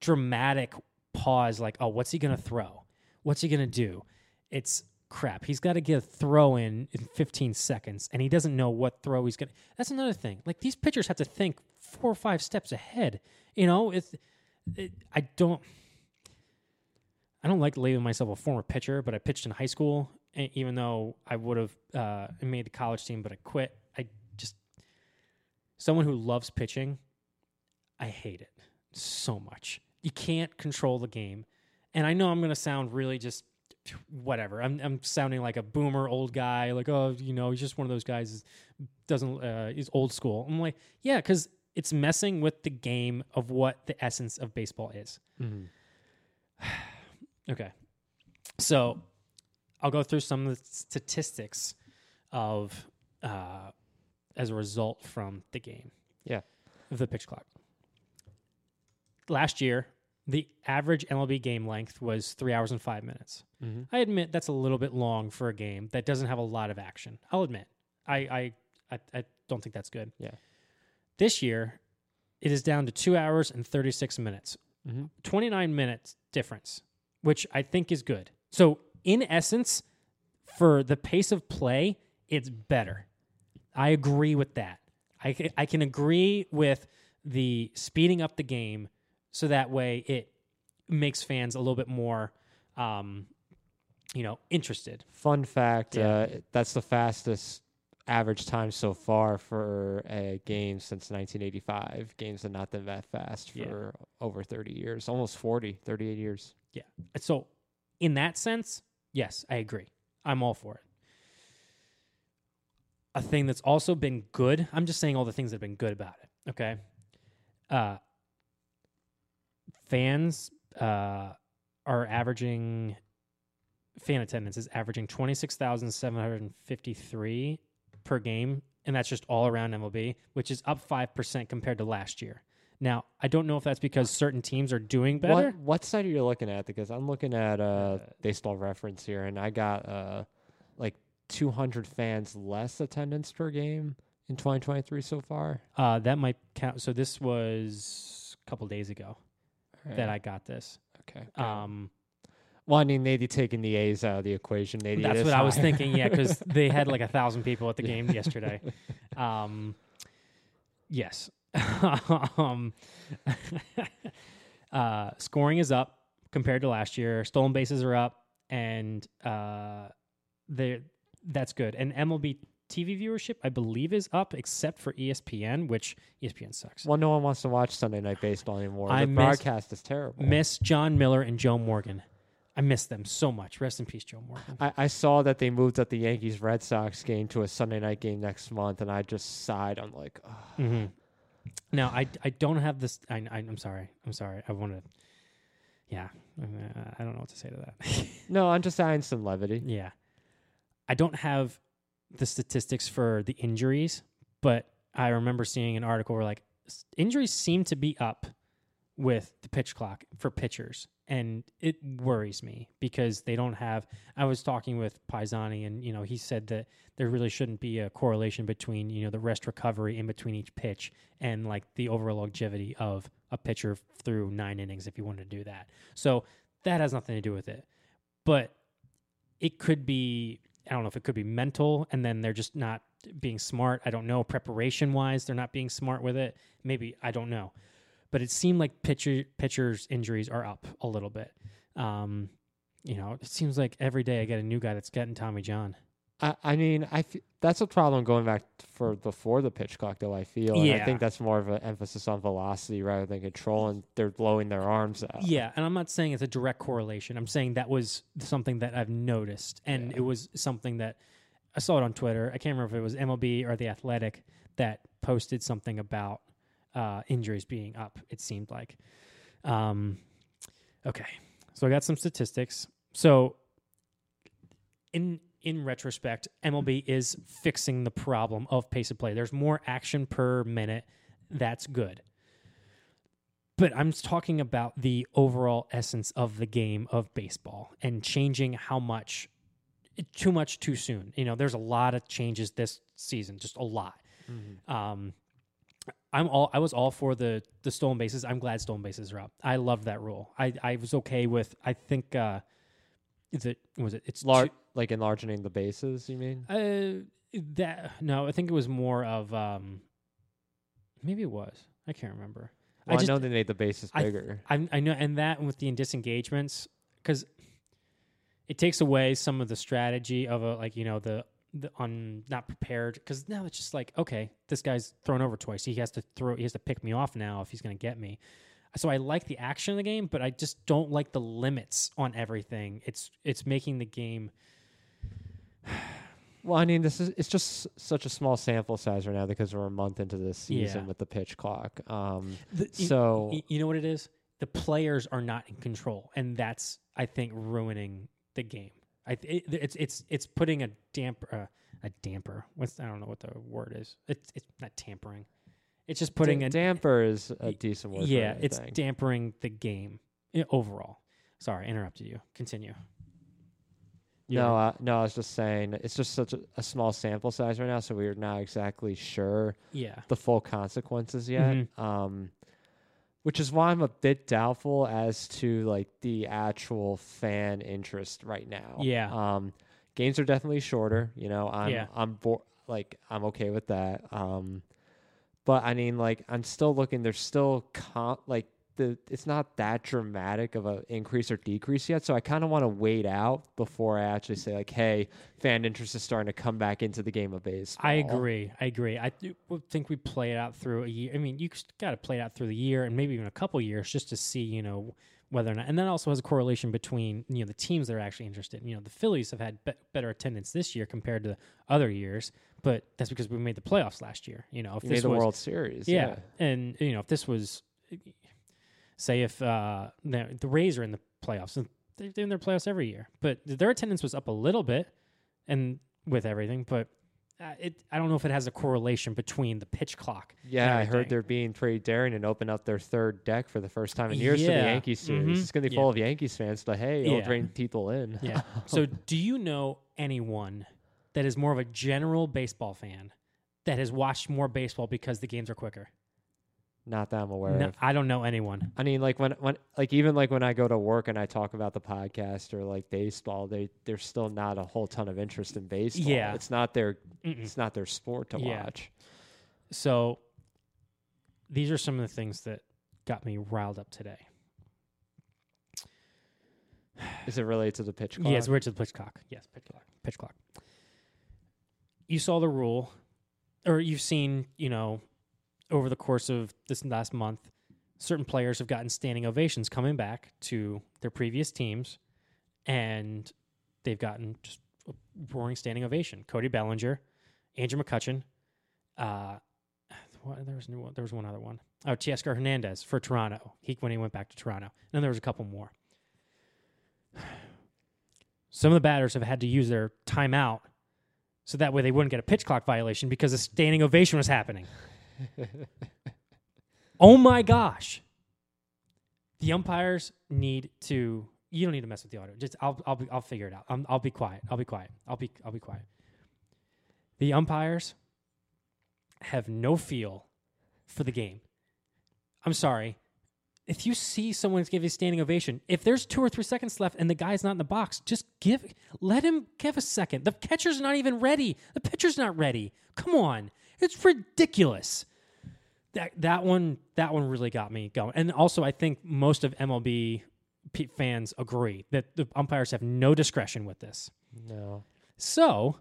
dramatic pause like, oh, what's he going to throw? What's he going to do? It's crap. He's got to get a throw in in fifteen seconds, and he doesn't know what throw he's going to... That's another thing. Like, these pitchers have to think four or five steps ahead. You know, it's... It, I don't... I I don't like labeling myself a former pitcher, but I pitched in high school, and even though I would have uh, made the college team, but I quit. I just, someone who loves pitching, I hate it so much. You can't control the game. And I know I'm going to sound really just whatever. I'm I'm sounding like a boomer old guy, like, oh, you know, he's just one of those guys who doesn't, uh, he's old school. I'm like, yeah, because it's messing with the game of what the essence of baseball is. Mm-hmm. Okay. So I'll go through some of the statistics of, uh, as a result from the game. Yeah. The pitch clock. Last year, the average M L B game length was three hours and five minutes. Mm-hmm. I admit that's a little bit long for a game that doesn't have a lot of action. I'll admit. I I, I, I don't think that's good. Yeah. This year, it is down to two hours and thirty-six minutes. Mm-hmm. twenty-nine minutes difference, which I think is good. So, in essence, for the pace of play, it's better. I agree with that. I, I can agree with the speeding up the game so that way it makes fans a little bit more, um, you know, interested. Fun fact, yeah. uh, that's the fastest average time so far for a game since nineteen eighty-five. Games have not been that fast for yeah. over thirty years, almost forty, thirty-eight years. Yeah. And so in that sense, yes, I agree. I'm all for it. A thing that's also been good. I'm just saying all the things that have been good about it. Okay. Uh, fans uh, are averaging, fan attendance is averaging twenty-six thousand seven hundred fifty-three per game. And that's just all around M L B, which is up five percent compared to last year. Now, I don't know if that's because certain teams are doing better. What, what side are you looking at? Because I'm looking at uh, Baseball Reference here, and I got uh, like, two hundred fans less attendance per game in twenty twenty-three so far. Uh, that might count. So this was a couple days ago right. that I got this. Okay. Um, well, I mean, they'd be taking the A's out of the equation. They'd that's what higher. I was thinking, yeah, because they had like a thousand people at the game yesterday. Um, yes. um, uh, scoring is up compared to last year. Stolen bases are up, and uh, they're... That's good. And M L B T V viewership, I believe, is up, except for E S P N, which E S P N sucks. Well, no one wants to watch Sunday Night Baseball anymore. I the miss, broadcast is terrible. Miss John Miller and Joe Morgan. I miss them so much. Rest in peace, Joe Morgan. I, I saw that they moved up the Yankees Red Sox game to a Sunday night game next month, and I just sighed. I'm like, oh. Mm-hmm. Now, I, I don't have this. I, I, I'm sorry. I'm sorry. I want to. Yeah. I don't know what to say to that. No, I'm just adding some levity. Yeah. I don't have the statistics for the injuries, but I remember seeing an article where like injuries seem to be up with the pitch clock for pitchers, and it worries me because they don't have. I was talking with Pisani, and you know he said that there really shouldn't be a correlation between you know the rest recovery in between each pitch and like the overall longevity of a pitcher through nine innings if you wanted to do that. So that has nothing to do with it, but it could be. I don't know if it could be mental, and then they're just not being smart. I don't know. Preparation-wise, they're not being smart with it. Maybe. I don't know. But it seemed like pitcher, pitchers' injuries are up a little bit. Um, you know, it seems like every day I get a new guy that's getting Tommy John. I, I mean, I f- that's a problem going back for before the pitch clock, though, I feel. And yeah. I think that's more of an emphasis on velocity rather than control, and they're blowing their arms out. Yeah, and I'm not saying it's a direct correlation. I'm saying that was something that I've noticed, and yeah. it was something that I saw it on Twitter. I can't remember if it was M L B or The Athletic that posted something about uh, injuries being up, it seemed like. Um, okay, so I got some statistics. So in... In retrospect, M L B is fixing the problem of pace of play. There's more action per minute. That's good. But I'm talking about the overall essence of the game of baseball and changing how much, too much too soon. You know, there's a lot of changes this season, just a lot. Mm-hmm. Um, I'm all I was all for the the stolen bases. I'm glad stolen bases are up. I love that rule. I, I was okay with, I think, uh, is it, was it, it's large. Like enlarging the bases, you mean? Uh, that no, I think it was more of um, maybe it was. I can't remember. Well, I, just, I know they made the bases bigger. I, I, I know, and that with the disengagements, because it takes away some of the strategy of a, like, you know, the, the on not prepared, because now it's just like, okay, this guy's thrown over twice. He has to throw, he has to pick me off now if he's going to get me. So I like the action of the game, but I just don't like the limits on everything. It's, it's making the game. Well, I mean, this is, it's just such a small sample size right now because we're a month into this season yeah. with the pitch clock. Um, the, so you, you know what it is? The players are not in control, and that's, I think, ruining the game. I th- it, it's it's it's putting a damper uh, a damper. What's I don't know what the word is. It's it's not tampering. It's just putting D- a damper is a decent word. Yeah, for it's dampering the game overall. Sorry, I interrupted you. Continue. Yeah. No, uh, no, I was just saying it's just such a, a small sample size right now, so we're not exactly sure yeah. the full consequences yet. Mm-hmm. Um, which is why I'm a bit doubtful as to like the actual fan interest right now. Yeah. Um, games are definitely shorter. You know, I'm yeah. I'm bo- like I'm okay with that. Um, but I mean, like I'm still looking. There's still com- like. The, it's not that dramatic of an increase or decrease yet, so I kind of want to wait out before I actually say, like, hey, fan interest is starting to come back into the game of baseball. I agree. I agree. I th- think we play it out through a year. I mean, you got to play it out through the year and maybe even a couple years just to see, you know, whether or not. And that also has a correlation between, you know, the teams that are actually interested. You know, the Phillies have had be- better attendance this year compared to other years, but that's because we made the playoffs last year. You know, if we this made the was, World Series. Yeah, yeah. And, you know, if this was... Say if uh, the, the Rays are in the playoffs, and they're in their playoffs every year, but their attendance was up a little bit, and with everything, but uh, it I don't know if it has a correlation between the pitch clock. Yeah, I heard they're being pretty daring and open up their third deck for the first time in years yeah. to the Yankees series. Mm-hmm. It's going to be full yeah. of Yankees fans, but hey, it'll yeah. drain people in. Yeah. So, do you know anyone that is more of a general baseball fan that has watched more baseball because the games are quicker? Not that I'm aware no, of. I don't know anyone. I mean, like when, when, like even like when I go to work and I talk about the podcast or like baseball, they there's still not a whole ton of interest in baseball. Yeah, it's not their, Mm-mm. it's not their sport to yeah. watch. So, these are some of the things that got me riled up today. Is it related to the pitch clock? Yeah, it's related to the pitch clock. Yes, pitch clock. Pitch clock. You saw the rule, or you've seen, you know. Over the course of this last month, certain players have gotten standing ovations coming back to their previous teams, and they've gotten just a roaring standing ovation. Cody Bellinger, Andrew McCutchen, uh, what, there was new, there was one other one. Oh, Teoscar Hernandez for Toronto. He when he went back to Toronto, and then there was a couple more. Some of the batters have had to use their timeout so that way they wouldn't get a pitch clock violation because a standing ovation was happening. Oh my gosh! The umpires need to. You don't need to mess with the audio. Just I'll I'll be, I'll figure it out. I'm, I'll be quiet. I'll be quiet. I'll be I'll be quiet. The umpires have no feel for the game. I'm sorry. If you see someone's giving a standing ovation, if there's two or three seconds left and the guy's not in the box, just give let him give a second. The catcher's not even ready. The pitcher's not ready. Come on. It's ridiculous. That that one that one really got me going. And also, I think most of M L B fans agree that the umpires have no discretion with this. No. So,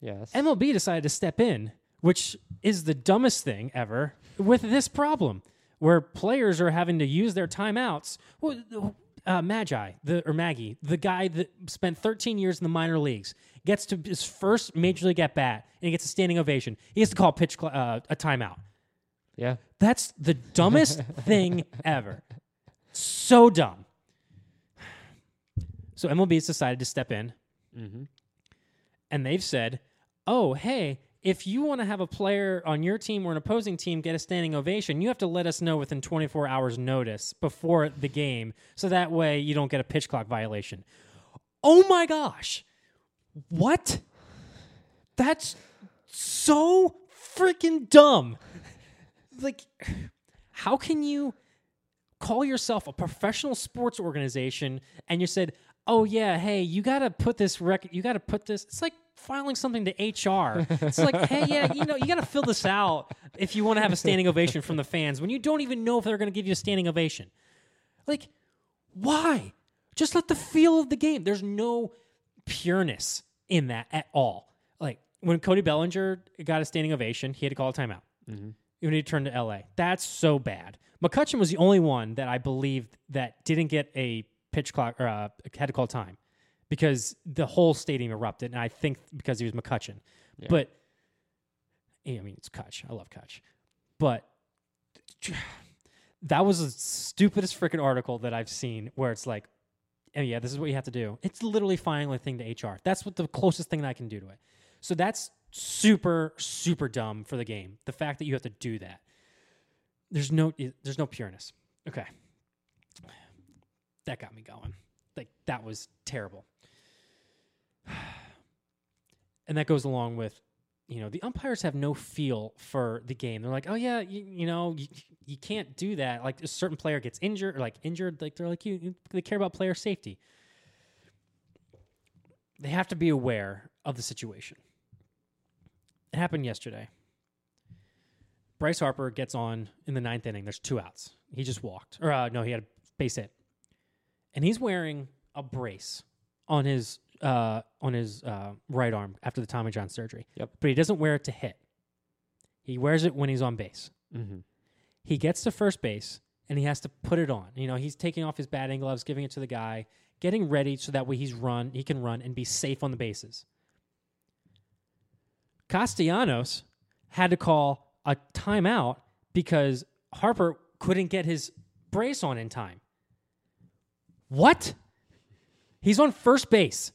yes. M L B decided to step in, which is the dumbest thing ever, with this problem where players are having to use their timeouts. Well, uh, Magi, the, or Maggie, the guy that spent thirteen years in the minor leagues, gets to his first major league at bat, and he gets a standing ovation. He has to call pitch cl- uh, a timeout. Yeah. That's the dumbest thing ever. So dumb. So M L B has decided to step in, mm-hmm. and they've said, oh, hey, if you want to have a player on your team or an opposing team get a standing ovation, you have to let us know within twenty-four hours notice before the game, so that way you don't get a pitch clock violation. Oh, my gosh. What? That's so freaking dumb. Like, how can you call yourself a professional sports organization and you said, oh, yeah, hey, you got to put this record, you got to put this. It's like filing something to H R. It's like, hey, yeah, you know, you got to fill this out if you want to have a standing ovation from the fans when you don't even know if they're going to give you a standing ovation. Like, why? Just let the feel of the game. There's no pureness in that at all. Like, when Cody Bellinger got a standing ovation, he had to call a timeout. Mm-hmm. When he turned to L A. That's so bad. McCutchen was the only one that I believed that didn't get a pitch clock or uh, had to call time because the whole stadium erupted, and I think because he was McCutchen. Yeah. But, I mean, it's Kutch. I love Kutch. But that was the stupidest freaking article that I've seen where it's like, oh, yeah, this is what you have to do. It's literally filing a thing to H R. That's what the closest thing that I can do to it. So that's super, super dumb for the game. The fact that you have to do that. There's no there's no pureness. Okay. That got me going. Like, that was terrible. And that goes along with, you know, the umpires have no feel for the game. They're like, oh, yeah, you, you know, you, you can't do that. Like, a certain player gets injured, or, like, injured. Like, they're like, you, you they care about player safety. They have to be aware of the situation. It happened yesterday. Bryce Harper gets on in the ninth inning. There's two outs. He just walked. Or, uh, no, he had a base hit. And he's wearing a brace on his uh, on his uh, right arm after the Tommy John surgery. Yep. But he doesn't wear it to hit. He wears it when he's on base. Mm-hmm. He gets to first base, and he has to put it on. You know, he's taking off his batting gloves, giving it to the guy, getting ready so that way he's run, he can run and be safe on the bases. Castellanos had to call a timeout because Harper couldn't get his brace on in time. What? He's on first base.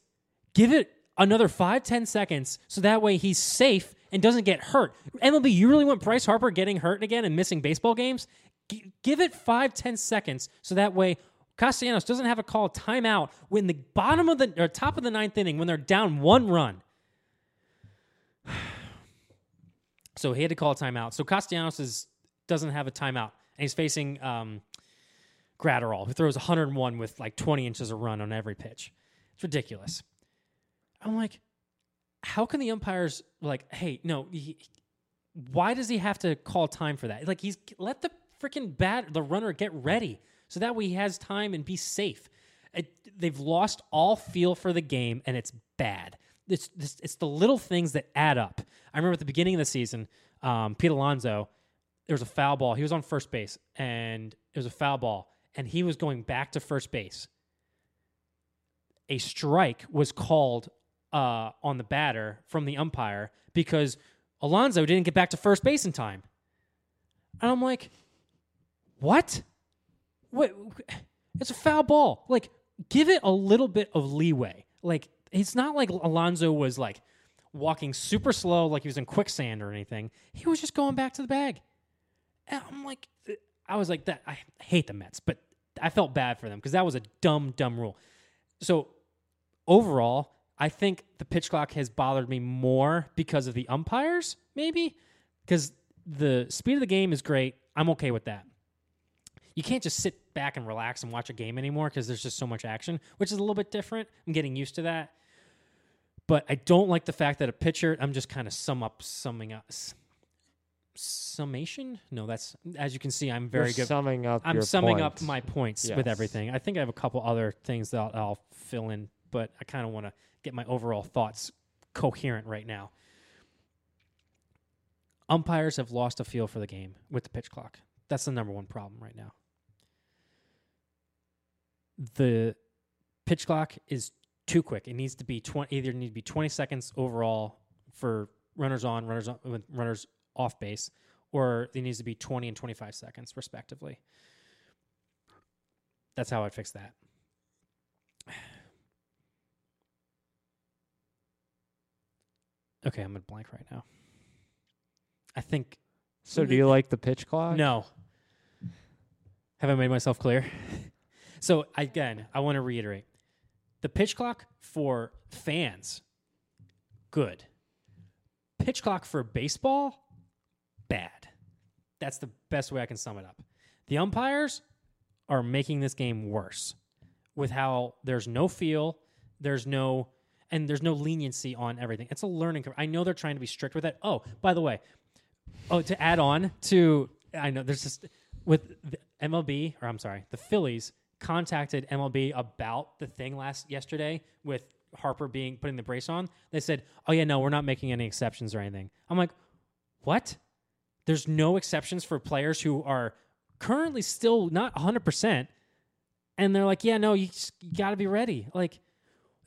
Give it another five, ten seconds so that way he's safe and doesn't get hurt. M L B, you really want Bryce Harper getting hurt again and missing baseball games? G- give it five, ten seconds so that way Castellanos doesn't have a call timeout when the bottom of the or top of the ninth inning when they're down one run. So he had to call a timeout. So Castellanos is, doesn't have a timeout, and he's facing um, Gratterall, who throws one oh one with like twenty inches of run on every pitch. It's ridiculous. I'm like, how can the umpires, like, hey, no, he, why does he have to call time for that? Like, he's let the freaking bat, the runner get ready so that way he has time and be safe. It, they've lost all feel for the game, and it's bad. It's, it's the little things that add up. I remember at the beginning of the season, um, Pete Alonso, there was a foul ball. He was on first base, and it was a foul ball, and he was going back to first base. A strike was called uh, on the batter from the umpire because Alonso didn't get back to first base in time. And I'm like, what? What? It's a foul ball. Like, give it a little bit of leeway. Like, it's not like Alonso was, like, walking super slow like he was in quicksand or anything. He was just going back to the bag. And I'm like, I was like, that. I hate the Mets, but I felt bad for them because that was a dumb, dumb rule. So, overall, I think the pitch clock has bothered me more because of the umpires, maybe, because the speed of the game is great. I'm okay with that. You can't just sit back and relax and watch a game anymore because there's just so much action, which is a little bit different. I'm getting used to that. But I don't like the fact that a pitcher, I'm just kind of sum up, summing up, summation? No, that's, as you can see, I'm very You're good. Summing up I'm your summing points. up my points yes. with everything. I think I have a couple other things that I'll, I'll fill in, but I kind of want to get my overall thoughts coherent right now. Umpires have lost a feel for the game with the pitch clock. That's the number one problem right now. The pitch clock is too quick. It needs to be twenty. Either need to be twenty seconds overall for runners on, runners on, runners off base, or it needs to be twenty and twenty-five seconds respectively. That's how I fix that. Okay, I'm in blank right now. I think. So, do you like the pitch clock? No. Have I made myself clear? So, again, I want to reiterate. The pitch clock for fans, good. Pitch clock for baseball, bad. That's the best way I can sum it up. The umpires are making this game worse with how there's no feel, there's no, and there's no leniency on everything. It's a learning curve. I know they're trying to be strict with it. Oh, by the way, oh, to add on to, I know there's just, with the M L B, or I'm sorry, the Phillies contacted M L B about the thing last yesterday with Harper being putting the brace on, they said, "Oh yeah, no, we're not making any exceptions or anything." I'm like, "What? There's no exceptions for players who are currently still not one hundred percent." And they're like, "Yeah, no, you, you got to be ready." Like,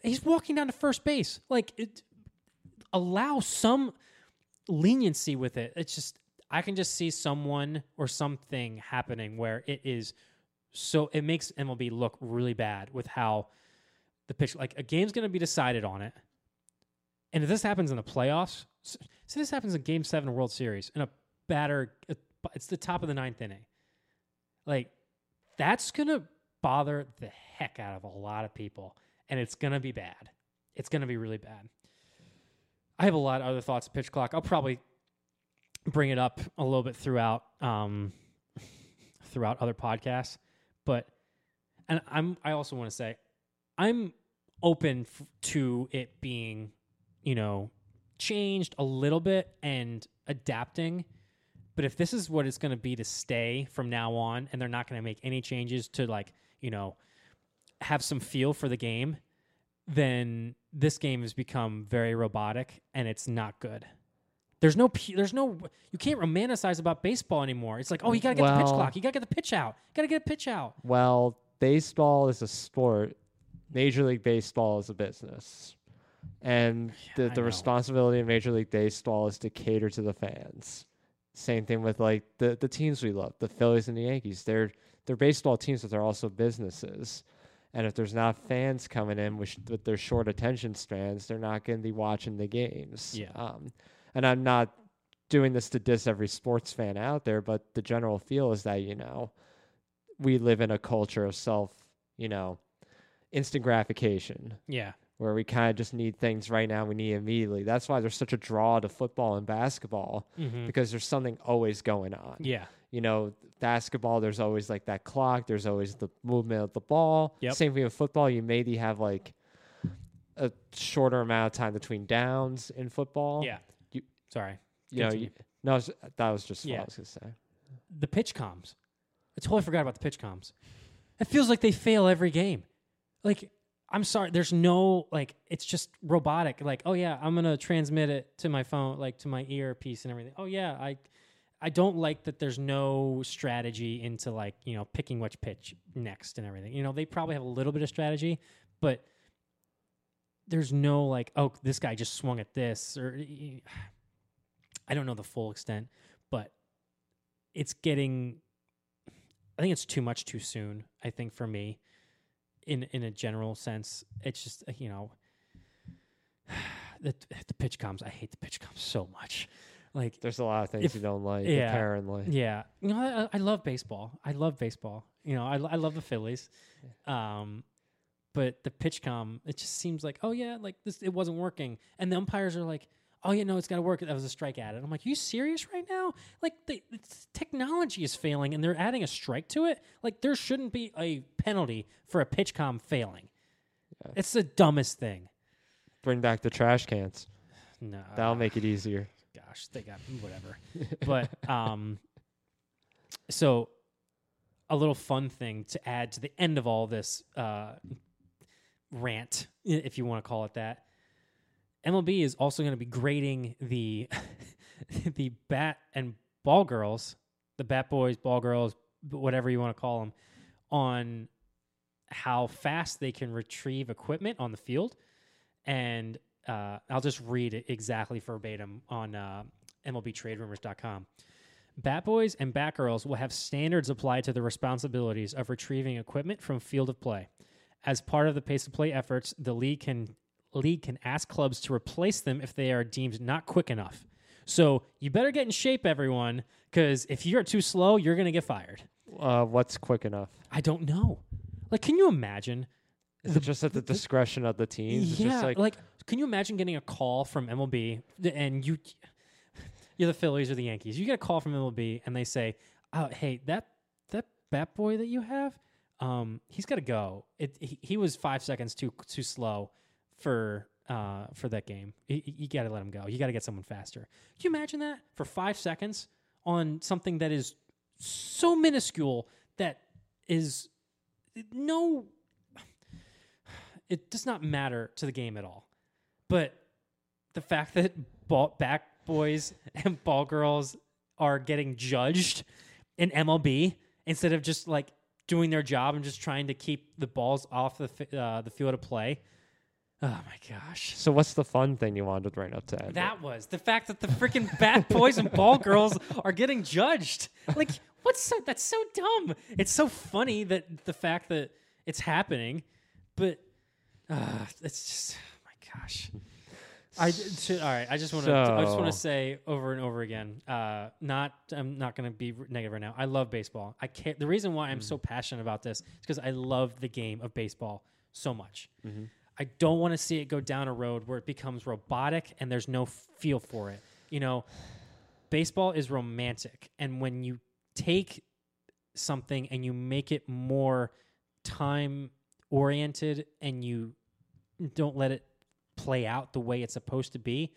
he's walking down to first base. Like, it, allow some leniency with it. It's just, I can just see someone or something happening where it is so, it makes M L B look really bad with how the pitch, like a game's going to be decided on it. And if this happens in the playoffs, so this happens in Game seven of World Series, in a batter, it's the top of the ninth inning. Like, that's going to bother the heck out of a lot of people, and it's going to be bad. It's going to be really bad. I have a lot of other thoughts of pitch clock. I'll probably bring it up a little bit throughout um, throughout other podcasts, but and I'm I also want to say I'm open f- to it being, you know, changed a little bit and adapting. But if this is what it's going to be to stay from now on, and they're not going to make any changes to, like, you know, have some feel for the game, then this game has become very robotic, and it's not good. There's no, there's no, you can't romanticize about baseball anymore. It's like, oh, you got to get well, the pitch clock. You got to get the pitch out. You got to get a pitch out. Well, baseball is a sport. Major League Baseball is a business. And yeah, the, the responsibility of Major League Baseball is to cater to the fans. Same thing with, like, the, the teams we love, the Phillies and the Yankees. They're they're baseball teams, but they're also businesses. And if there's not fans coming in with, with their short attention spans, they're not going to be watching the games. Yeah. Um, and I'm not doing this to diss every sports fan out there, but the general feel is that, you know, we live in a culture of self, you know, instant gratification. Yeah. Where we kind of just need things right now, we need immediately. That's why there's such a draw to football and basketball, mm-hmm. because there's something always going on. Yeah. You know, basketball, there's always, like, that clock. There's always the movement of the ball. Yep. Same thing with football. You maybe have, like, a shorter amount of time between downs in football. Yeah. You, Sorry. You know, you, no, that was just what yeah. I was going to say. The pitch comms. I totally forgot about the pitch comms. It feels like they fail every game. Like, I'm sorry, there's no, like, it's just robotic. Like, oh, yeah, I'm going to transmit it to my phone, like, to my earpiece and everything. Oh, yeah, I I don't like that there's no strategy into, like, you know, picking which pitch next and everything. You know, they probably have a little bit of strategy, but there's no, like, oh, this guy just swung at this. Or I don't know the full extent, but it's getting, I think it's too much too soon, I think, for me. In in a general sense, it's just, you know, the the pitch comms. I hate the pitch comms so much. Like, there's a lot of things if, you don't like, yeah, apparently. Yeah, you know, I, I love baseball. I love baseball. You know, I I love the Phillies, um, but the pitch comm, it just seems like, oh yeah, like this, it wasn't working, and the umpires are like, oh yeah, no, it's got to work. That was a strike at it. I'm like, are you serious right now? Like, the technology is failing, and they're adding a strike to it? Like, there shouldn't be a penalty for a pitch comm failing. Yeah. It's the dumbest thing. Bring back the trash cans. No. That'll make it easier. Gosh, they got whatever. But um, so a little fun thing to add to the end of all this uh, rant, if you want to call it that. M L B is also going to be grading the the bat and ball girls, the bat boys, ball girls, whatever you want to call them, on how fast they can retrieve equipment on the field. And uh, I'll just read it exactly verbatim on uh, M L B Trade Rumors dot com. Bat boys and bat girls will have standards applied to the responsibilities of retrieving equipment from field of play. As part of the pace of play efforts, the league can... league can ask clubs to replace them if they are deemed not quick enough. So you better get in shape, everyone, because if you're too slow, you're going to get fired. Uh, what's quick enough? I don't know. Like, can you imagine? Is the, it just at the, the discretion of the teams? Yeah. It's just like, like, can you imagine getting a call from M L B and you, you're the Phillies or the Yankees. You get a call from M L B and they say, oh, hey, that, that bat boy that you have, um, he's got to go. It, he, he was five seconds too too slow. For uh for that game, you, you got to let him go. You got to get someone faster. Can you imagine that for five seconds on something that is so minuscule that is no, it does not matter to the game at all. But the fact that ball back boys and ball girls are getting judged in M L B instead of just like doing their job and just trying to keep the balls off the f- uh, the field of play. Oh my gosh! So what's the fun thing you wanted to bring up to? That it? was the fact that the freaking bat boys and ball girls are getting judged. Like what's so, that's so dumb. It's so funny that the fact that it's happening, but uh, it's just oh my gosh. I should, all right. I just want to. So, I just want to say over and over again. Uh, not. I'm not going to be negative right now. I love baseball. I can't. The reason why I'm mm-hmm. so passionate about this is because I love the game of baseball so much. Mm-hmm. I don't want to see it go down a road where it becomes robotic and there's no feel for it. You know, baseball is romantic, and when you take something and you make it more time oriented and you don't let it play out the way it's supposed to be,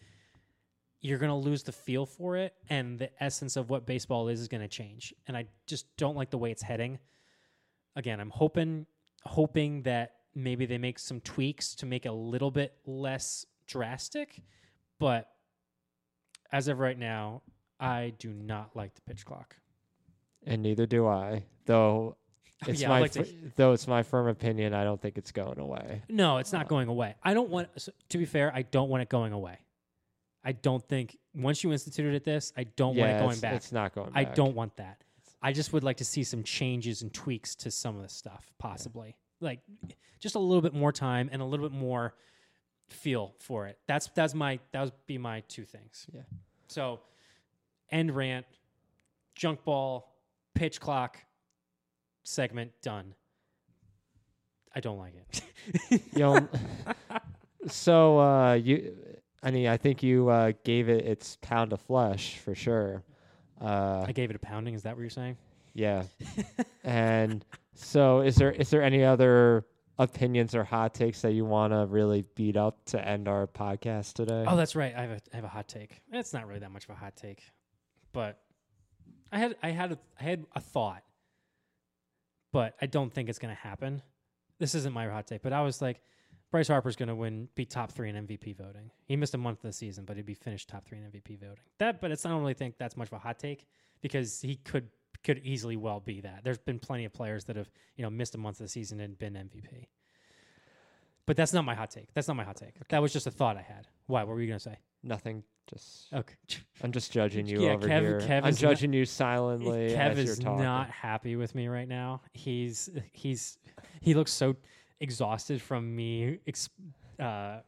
you're going to lose the feel for it, and the essence of what baseball is is going to change. And I just don't like the way it's heading. Again, I'm hoping hoping that maybe they make some tweaks to make it a little bit less drastic, but as of right now, I do not like the pitch clock. And neither do I, though... It's yeah, my like f- though it's my firm opinion, I don't think it's going away. No, it's not going away. I don't want so, to be fair, I don't want it going away. I don't think once you instituted this, I don't yeah, want it going back. It's not going back. I don't want that. I just would like to see some changes and tweaks to some of the stuff, possibly. Yeah. Like just a little bit more time and a little bit more feel for it. That's that's my that would be my two things. Yeah. So end rant, junk ball, pitch clock. Segment done. I don't like it. Yo, so uh, you, I mean, I think you uh, gave it its pound of flesh for sure. Uh, I gave it a pounding. Is that what you're saying? Yeah. And so, is there is there any other opinions or hot takes that you want to really beat up to end our podcast today? Oh, that's right. I have a I have a hot take. It's not really that much of a hot take, but I had I had a, I had a thought. But I don't think it's going to happen. This isn't my hot take, but I was like, Bryce Harper's going to win, be top three in M V P voting. He missed a month of the season, but he'd be finished top three in M V P voting. That, but it's I don't really think that's much of a hot take because he could could easily well be that. There's been plenty of players that have you know missed a month of the season and been M V P. But that's not my hot take. That's not my hot take. Okay. That was just a thought I had. Why? What were you going to say? Nothing. Just okay. I'm just judging you yeah, over Kev, here. Kev I'm judging not, you silently. Kev as you're is talking. Not happy with me right now. He's he's he looks so exhausted from me ex- uh,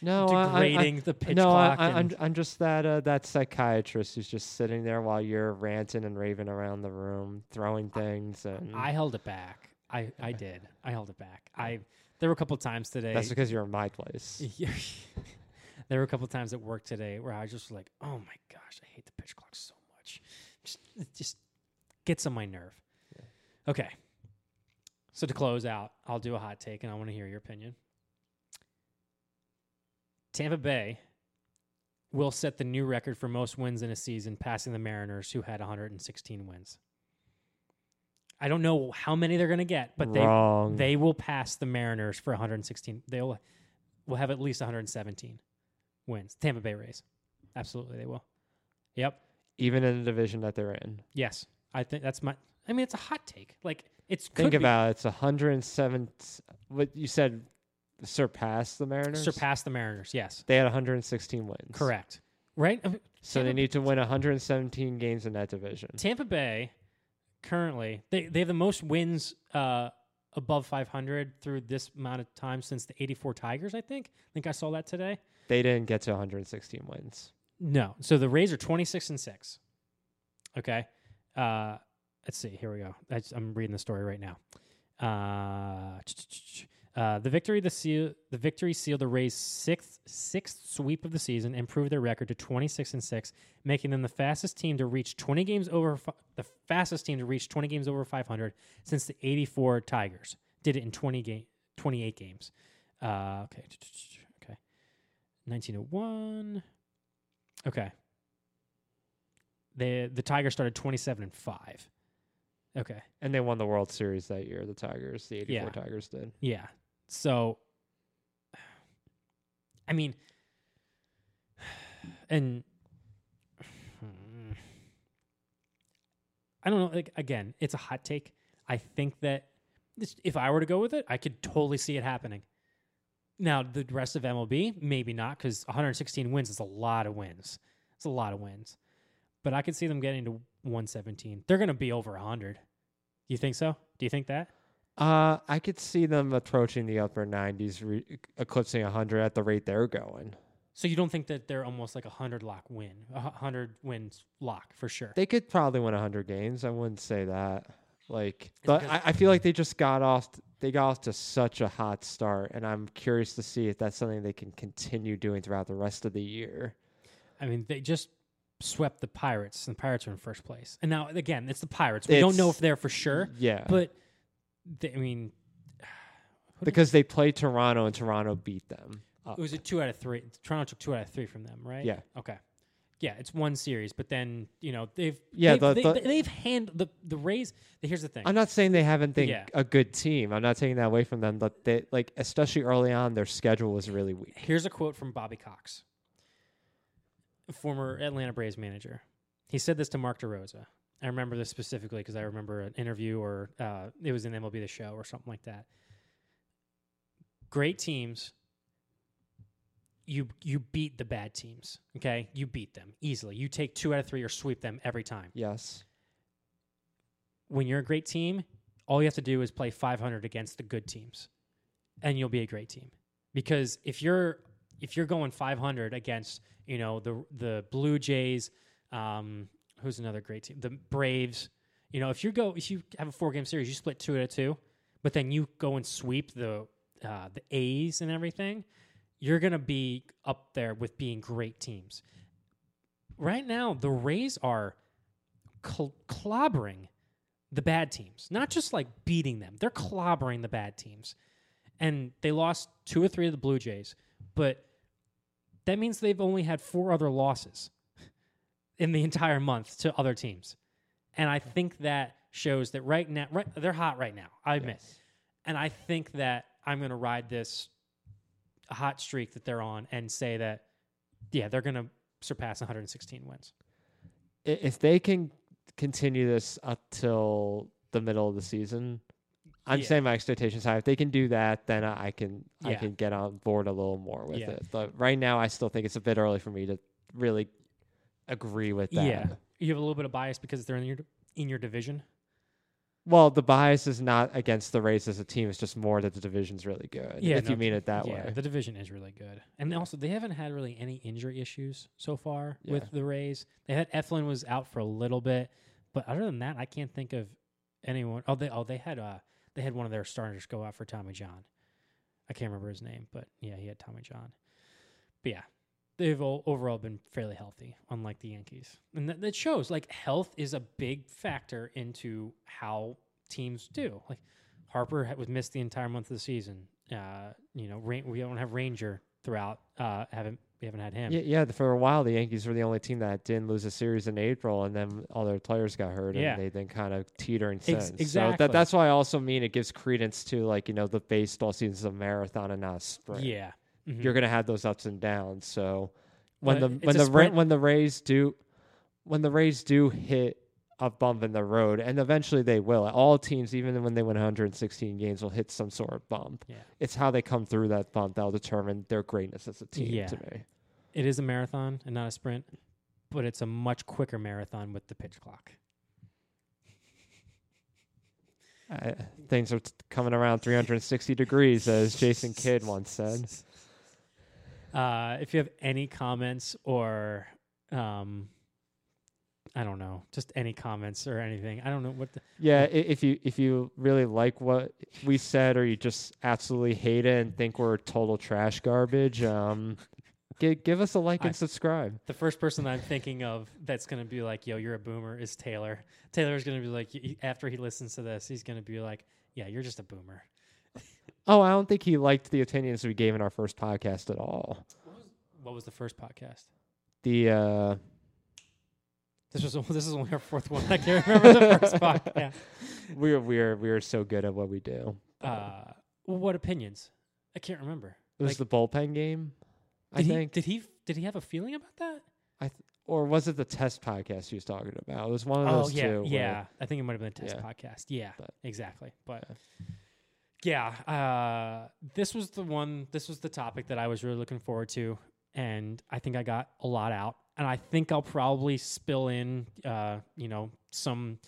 no, degrading I, I, the pitch no, clock. No, I'm I'm just that uh, that psychiatrist who's just sitting there while you're ranting and raving around the room, throwing things. I, and I held it back. I, I did. I held it back. I there were a couple times today. That's because you're in my place. There were a couple of times at work today where I was just like, oh, my gosh, I hate the pitch clock so much. Just, it just gets on my nerve. Yeah. Okay. So to close out, I'll do a hot take, and I want to hear your opinion. Tampa Bay will set the new record for most wins in a season, passing the Mariners, who had one hundred sixteen wins. I don't know how many they're going to get, but Wrong. they they will pass the Mariners for one hundred sixteen. They will will have at least one hundred seventeen. Wins. Tampa Bay Rays. Absolutely, they will. Yep. Even in the division that they're in. Yes. I think that's my... I mean, it's a hot take. Like, it's... Think about it. It's one hundred seven... What you said, surpass the Mariners? Surpass the Mariners, yes. They had one hundred sixteen wins. Correct. Right? So Tampa they need to win one hundred seventeen games in that division. Tampa Bay, currently, they, they have the most wins uh, above five hundred through this amount of time since the eighty-four Tigers, I think. I think I saw that today. They didn't get to one hundred sixteen wins. No. So the Rays are twenty-six and six. Okay. Uh, let's see. Here we go. I just, I'm reading the story right now. Uh, uh, the victory the seal, the victory sealed the Rays' sixth sixth sweep of the season and proved their record to twenty-six and six, making them the fastest team to reach twenty games over fi- the fastest team to reach twenty games over five hundred since the eighty-four Tigers did it in twenty ga- twenty-eight games. Uh, okay. nineteen oh one. Okay. The the Tigers started twenty-seven and five. Okay. And they won the World Series that year, the Tigers, the eighty-four yeah. Tigers did. Yeah. So, I mean, and I don't know. Like, again, it's a hot take. I think that this, if I were to go with it, I could totally see it happening. Now, the rest of M L B, maybe not, because one hundred sixteen wins is a lot of wins. It's a lot of wins. But I could see them getting to one seventeen. They're going to be over one hundred. You think so? Do you think that? Uh, I could see them approaching the upper nineties, re- eclipsing one hundred at the rate they're going. So you don't think that they're almost like a one hundred lock win, a one hundred wins lock for sure? They could probably win one hundred games. I wouldn't say that. Like, but I, I feel like they just got off. T- they got off to such a hot start, and I'm curious to see if that's something they can continue doing throughout the rest of the year. I mean, they just swept the Pirates, and the Pirates are in first place. And now, again, it's the Pirates. We it's, don't know if they're for sure. Yeah, but they, I mean, because they played Toronto, and Toronto beat them. Up. It was a two out of three. Toronto took two out of three from them, right? Yeah. Okay. Yeah, it's one series, but then, you know, they've yeah, they've, the, they, the, they've handled the, the Rays. Here's the thing. I'm not saying they haven't been yeah. a good team. I'm not taking that away from them, but they, like, especially early on, their schedule was really weak. Here's a quote from Bobby Cox, former Atlanta Braves manager. He said this to Mark DeRosa. I remember this specifically because I remember an interview or uh, it was in M L B The Show or something like that. Great teams... You you beat the bad teams, okay? You beat them easily. You take two out of three or sweep them every time. Yes. When you're a great team, all you have to do is play five hundred against the good teams, and you'll be a great team. Because if you're if you're going five hundred against, you know, the the Blue Jays, um, who's another great team, the Braves, you know, if you go if you have a four game series, you split two out of two, but then you go and sweep the uh, the A's and everything. You're going to be up there with being great teams. Right now, the Rays are cl- clobbering the bad teams. Not just like beating them. They're clobbering the bad teams. And they lost two or three of the Blue Jays. But that means they've only had four other losses in the entire month to other teams. And I think that shows that right now, right, they're hot right now, I admit. Yes. And I think that I'm going to ride this hot streak that they're on and say that, yeah, they're going to surpass one hundred sixteen wins. If they can continue this up till the middle of the season, I'm yeah. saying my expectations high. If they can do that, then I can yeah. I can get on board a little more with yeah. it. But right now, I still think it's a bit early for me to really agree with that. Yeah, you have a little bit of bias because they're in your in your division. Well, the bias is not against the Rays as a team. It's just more that the division's really good, yeah, if no, you mean it that yeah, way. Yeah, the division is really good. And also, they haven't had really any injury issues so far yeah. with the Rays. They had Eflin was out for a little bit. But other than that, I can't think of anyone. Oh, they oh they had uh, they had one of their starters go out for Tommy John. I can't remember his name, but, yeah, he had Tommy John. But, yeah, they've all, overall been fairly healthy, unlike the Yankees. And that, that shows, like, health is a big factor into how teams do. Like, Harper was missed the entire month of the season. Uh, you know, Rain, we don't have Ranger throughout. Uh, haven't we haven't had him? Yeah, yeah, for a while, the Yankees were the only team that didn't lose a series in April, and then all their players got hurt, yeah. and they've been kind of teetering since. Ex- exactly. So that, that's why I also mean it gives credence to, like, you know, the baseball season is a marathon and not a sprint. Yeah. Mm-hmm. You're going to have those ups and downs. So when but the when the ra- when the Rays do when the Rays do hit a bump in the road, and eventually they will. All teams, even when they win one hundred sixteen games, will hit some sort of bump. Yeah. It's how they come through that bump that'll determine their greatness as a team. Yeah. To me, it is a marathon and not a sprint, but it's a much quicker marathon with the pitch clock. I, things are t- coming around three hundred sixty degrees, as Jason Kidd once said. Uh, if you have any comments or, um, I don't know, just any comments or anything. I don't know what. The, yeah, what if you if you really like what we said, or you just absolutely hate it and think we're total trash garbage, um, give give us a like I, and subscribe. The first person that I'm thinking of that's gonna be like, "Yo, you're a boomer," is Taylor. Taylor's gonna be like, after he listens to this, he's gonna be like, "Yeah, you're just a boomer." Oh, I don't think he liked the opinions we gave in our first podcast at all. What was, what was the first podcast? The uh, This was this is only our fourth one. I can't remember the first spot. Yeah. We are we are we are so good at what we do. Uh, what opinions? I can't remember. It was like, the bullpen game. I did think he, did he did he have a feeling about that? I th- or was it the test podcast he was talking about? It was one of oh, those yeah, two. Yeah, I think it might have been the test yeah. podcast. Yeah, but, exactly. But yeah, yeah uh, this was the one. This was the topic that I was really looking forward to, and I think I got a lot out. And I think I'll probably spill in, uh, you know, some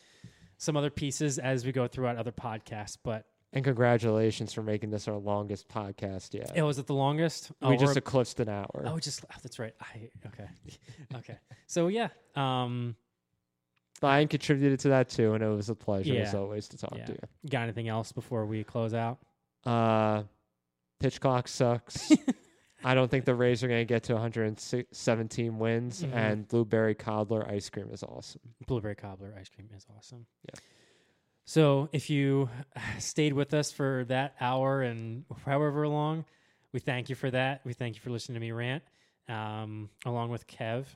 some other pieces as we go throughout other podcasts. But and congratulations for making this our longest podcast yet. It was it the longest. We oh, just eclipsed an hour. Oh, just oh, that's right. I, okay, okay. So yeah, um, Brian contributed to that too, and it was a pleasure yeah, as always to talk yeah. to you. You got anything else before we close out? Uh, pitch clock sucks. I don't think the Rays are going to get to one hundred seventeen wins, mm-hmm. and blueberry cobbler ice cream is awesome. Blueberry cobbler ice cream is awesome. Yeah. So if you stayed with us for that hour and however long, we thank you for that. We thank you for listening to me rant, um, along with Kev,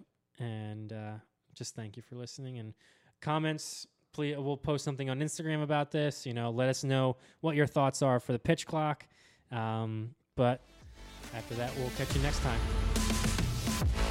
and uh, just thank you for listening. And comments, please. We'll post something on Instagram about this. You know, let us know what your thoughts are for the pitch clock, um, but. After that, we'll catch you next time.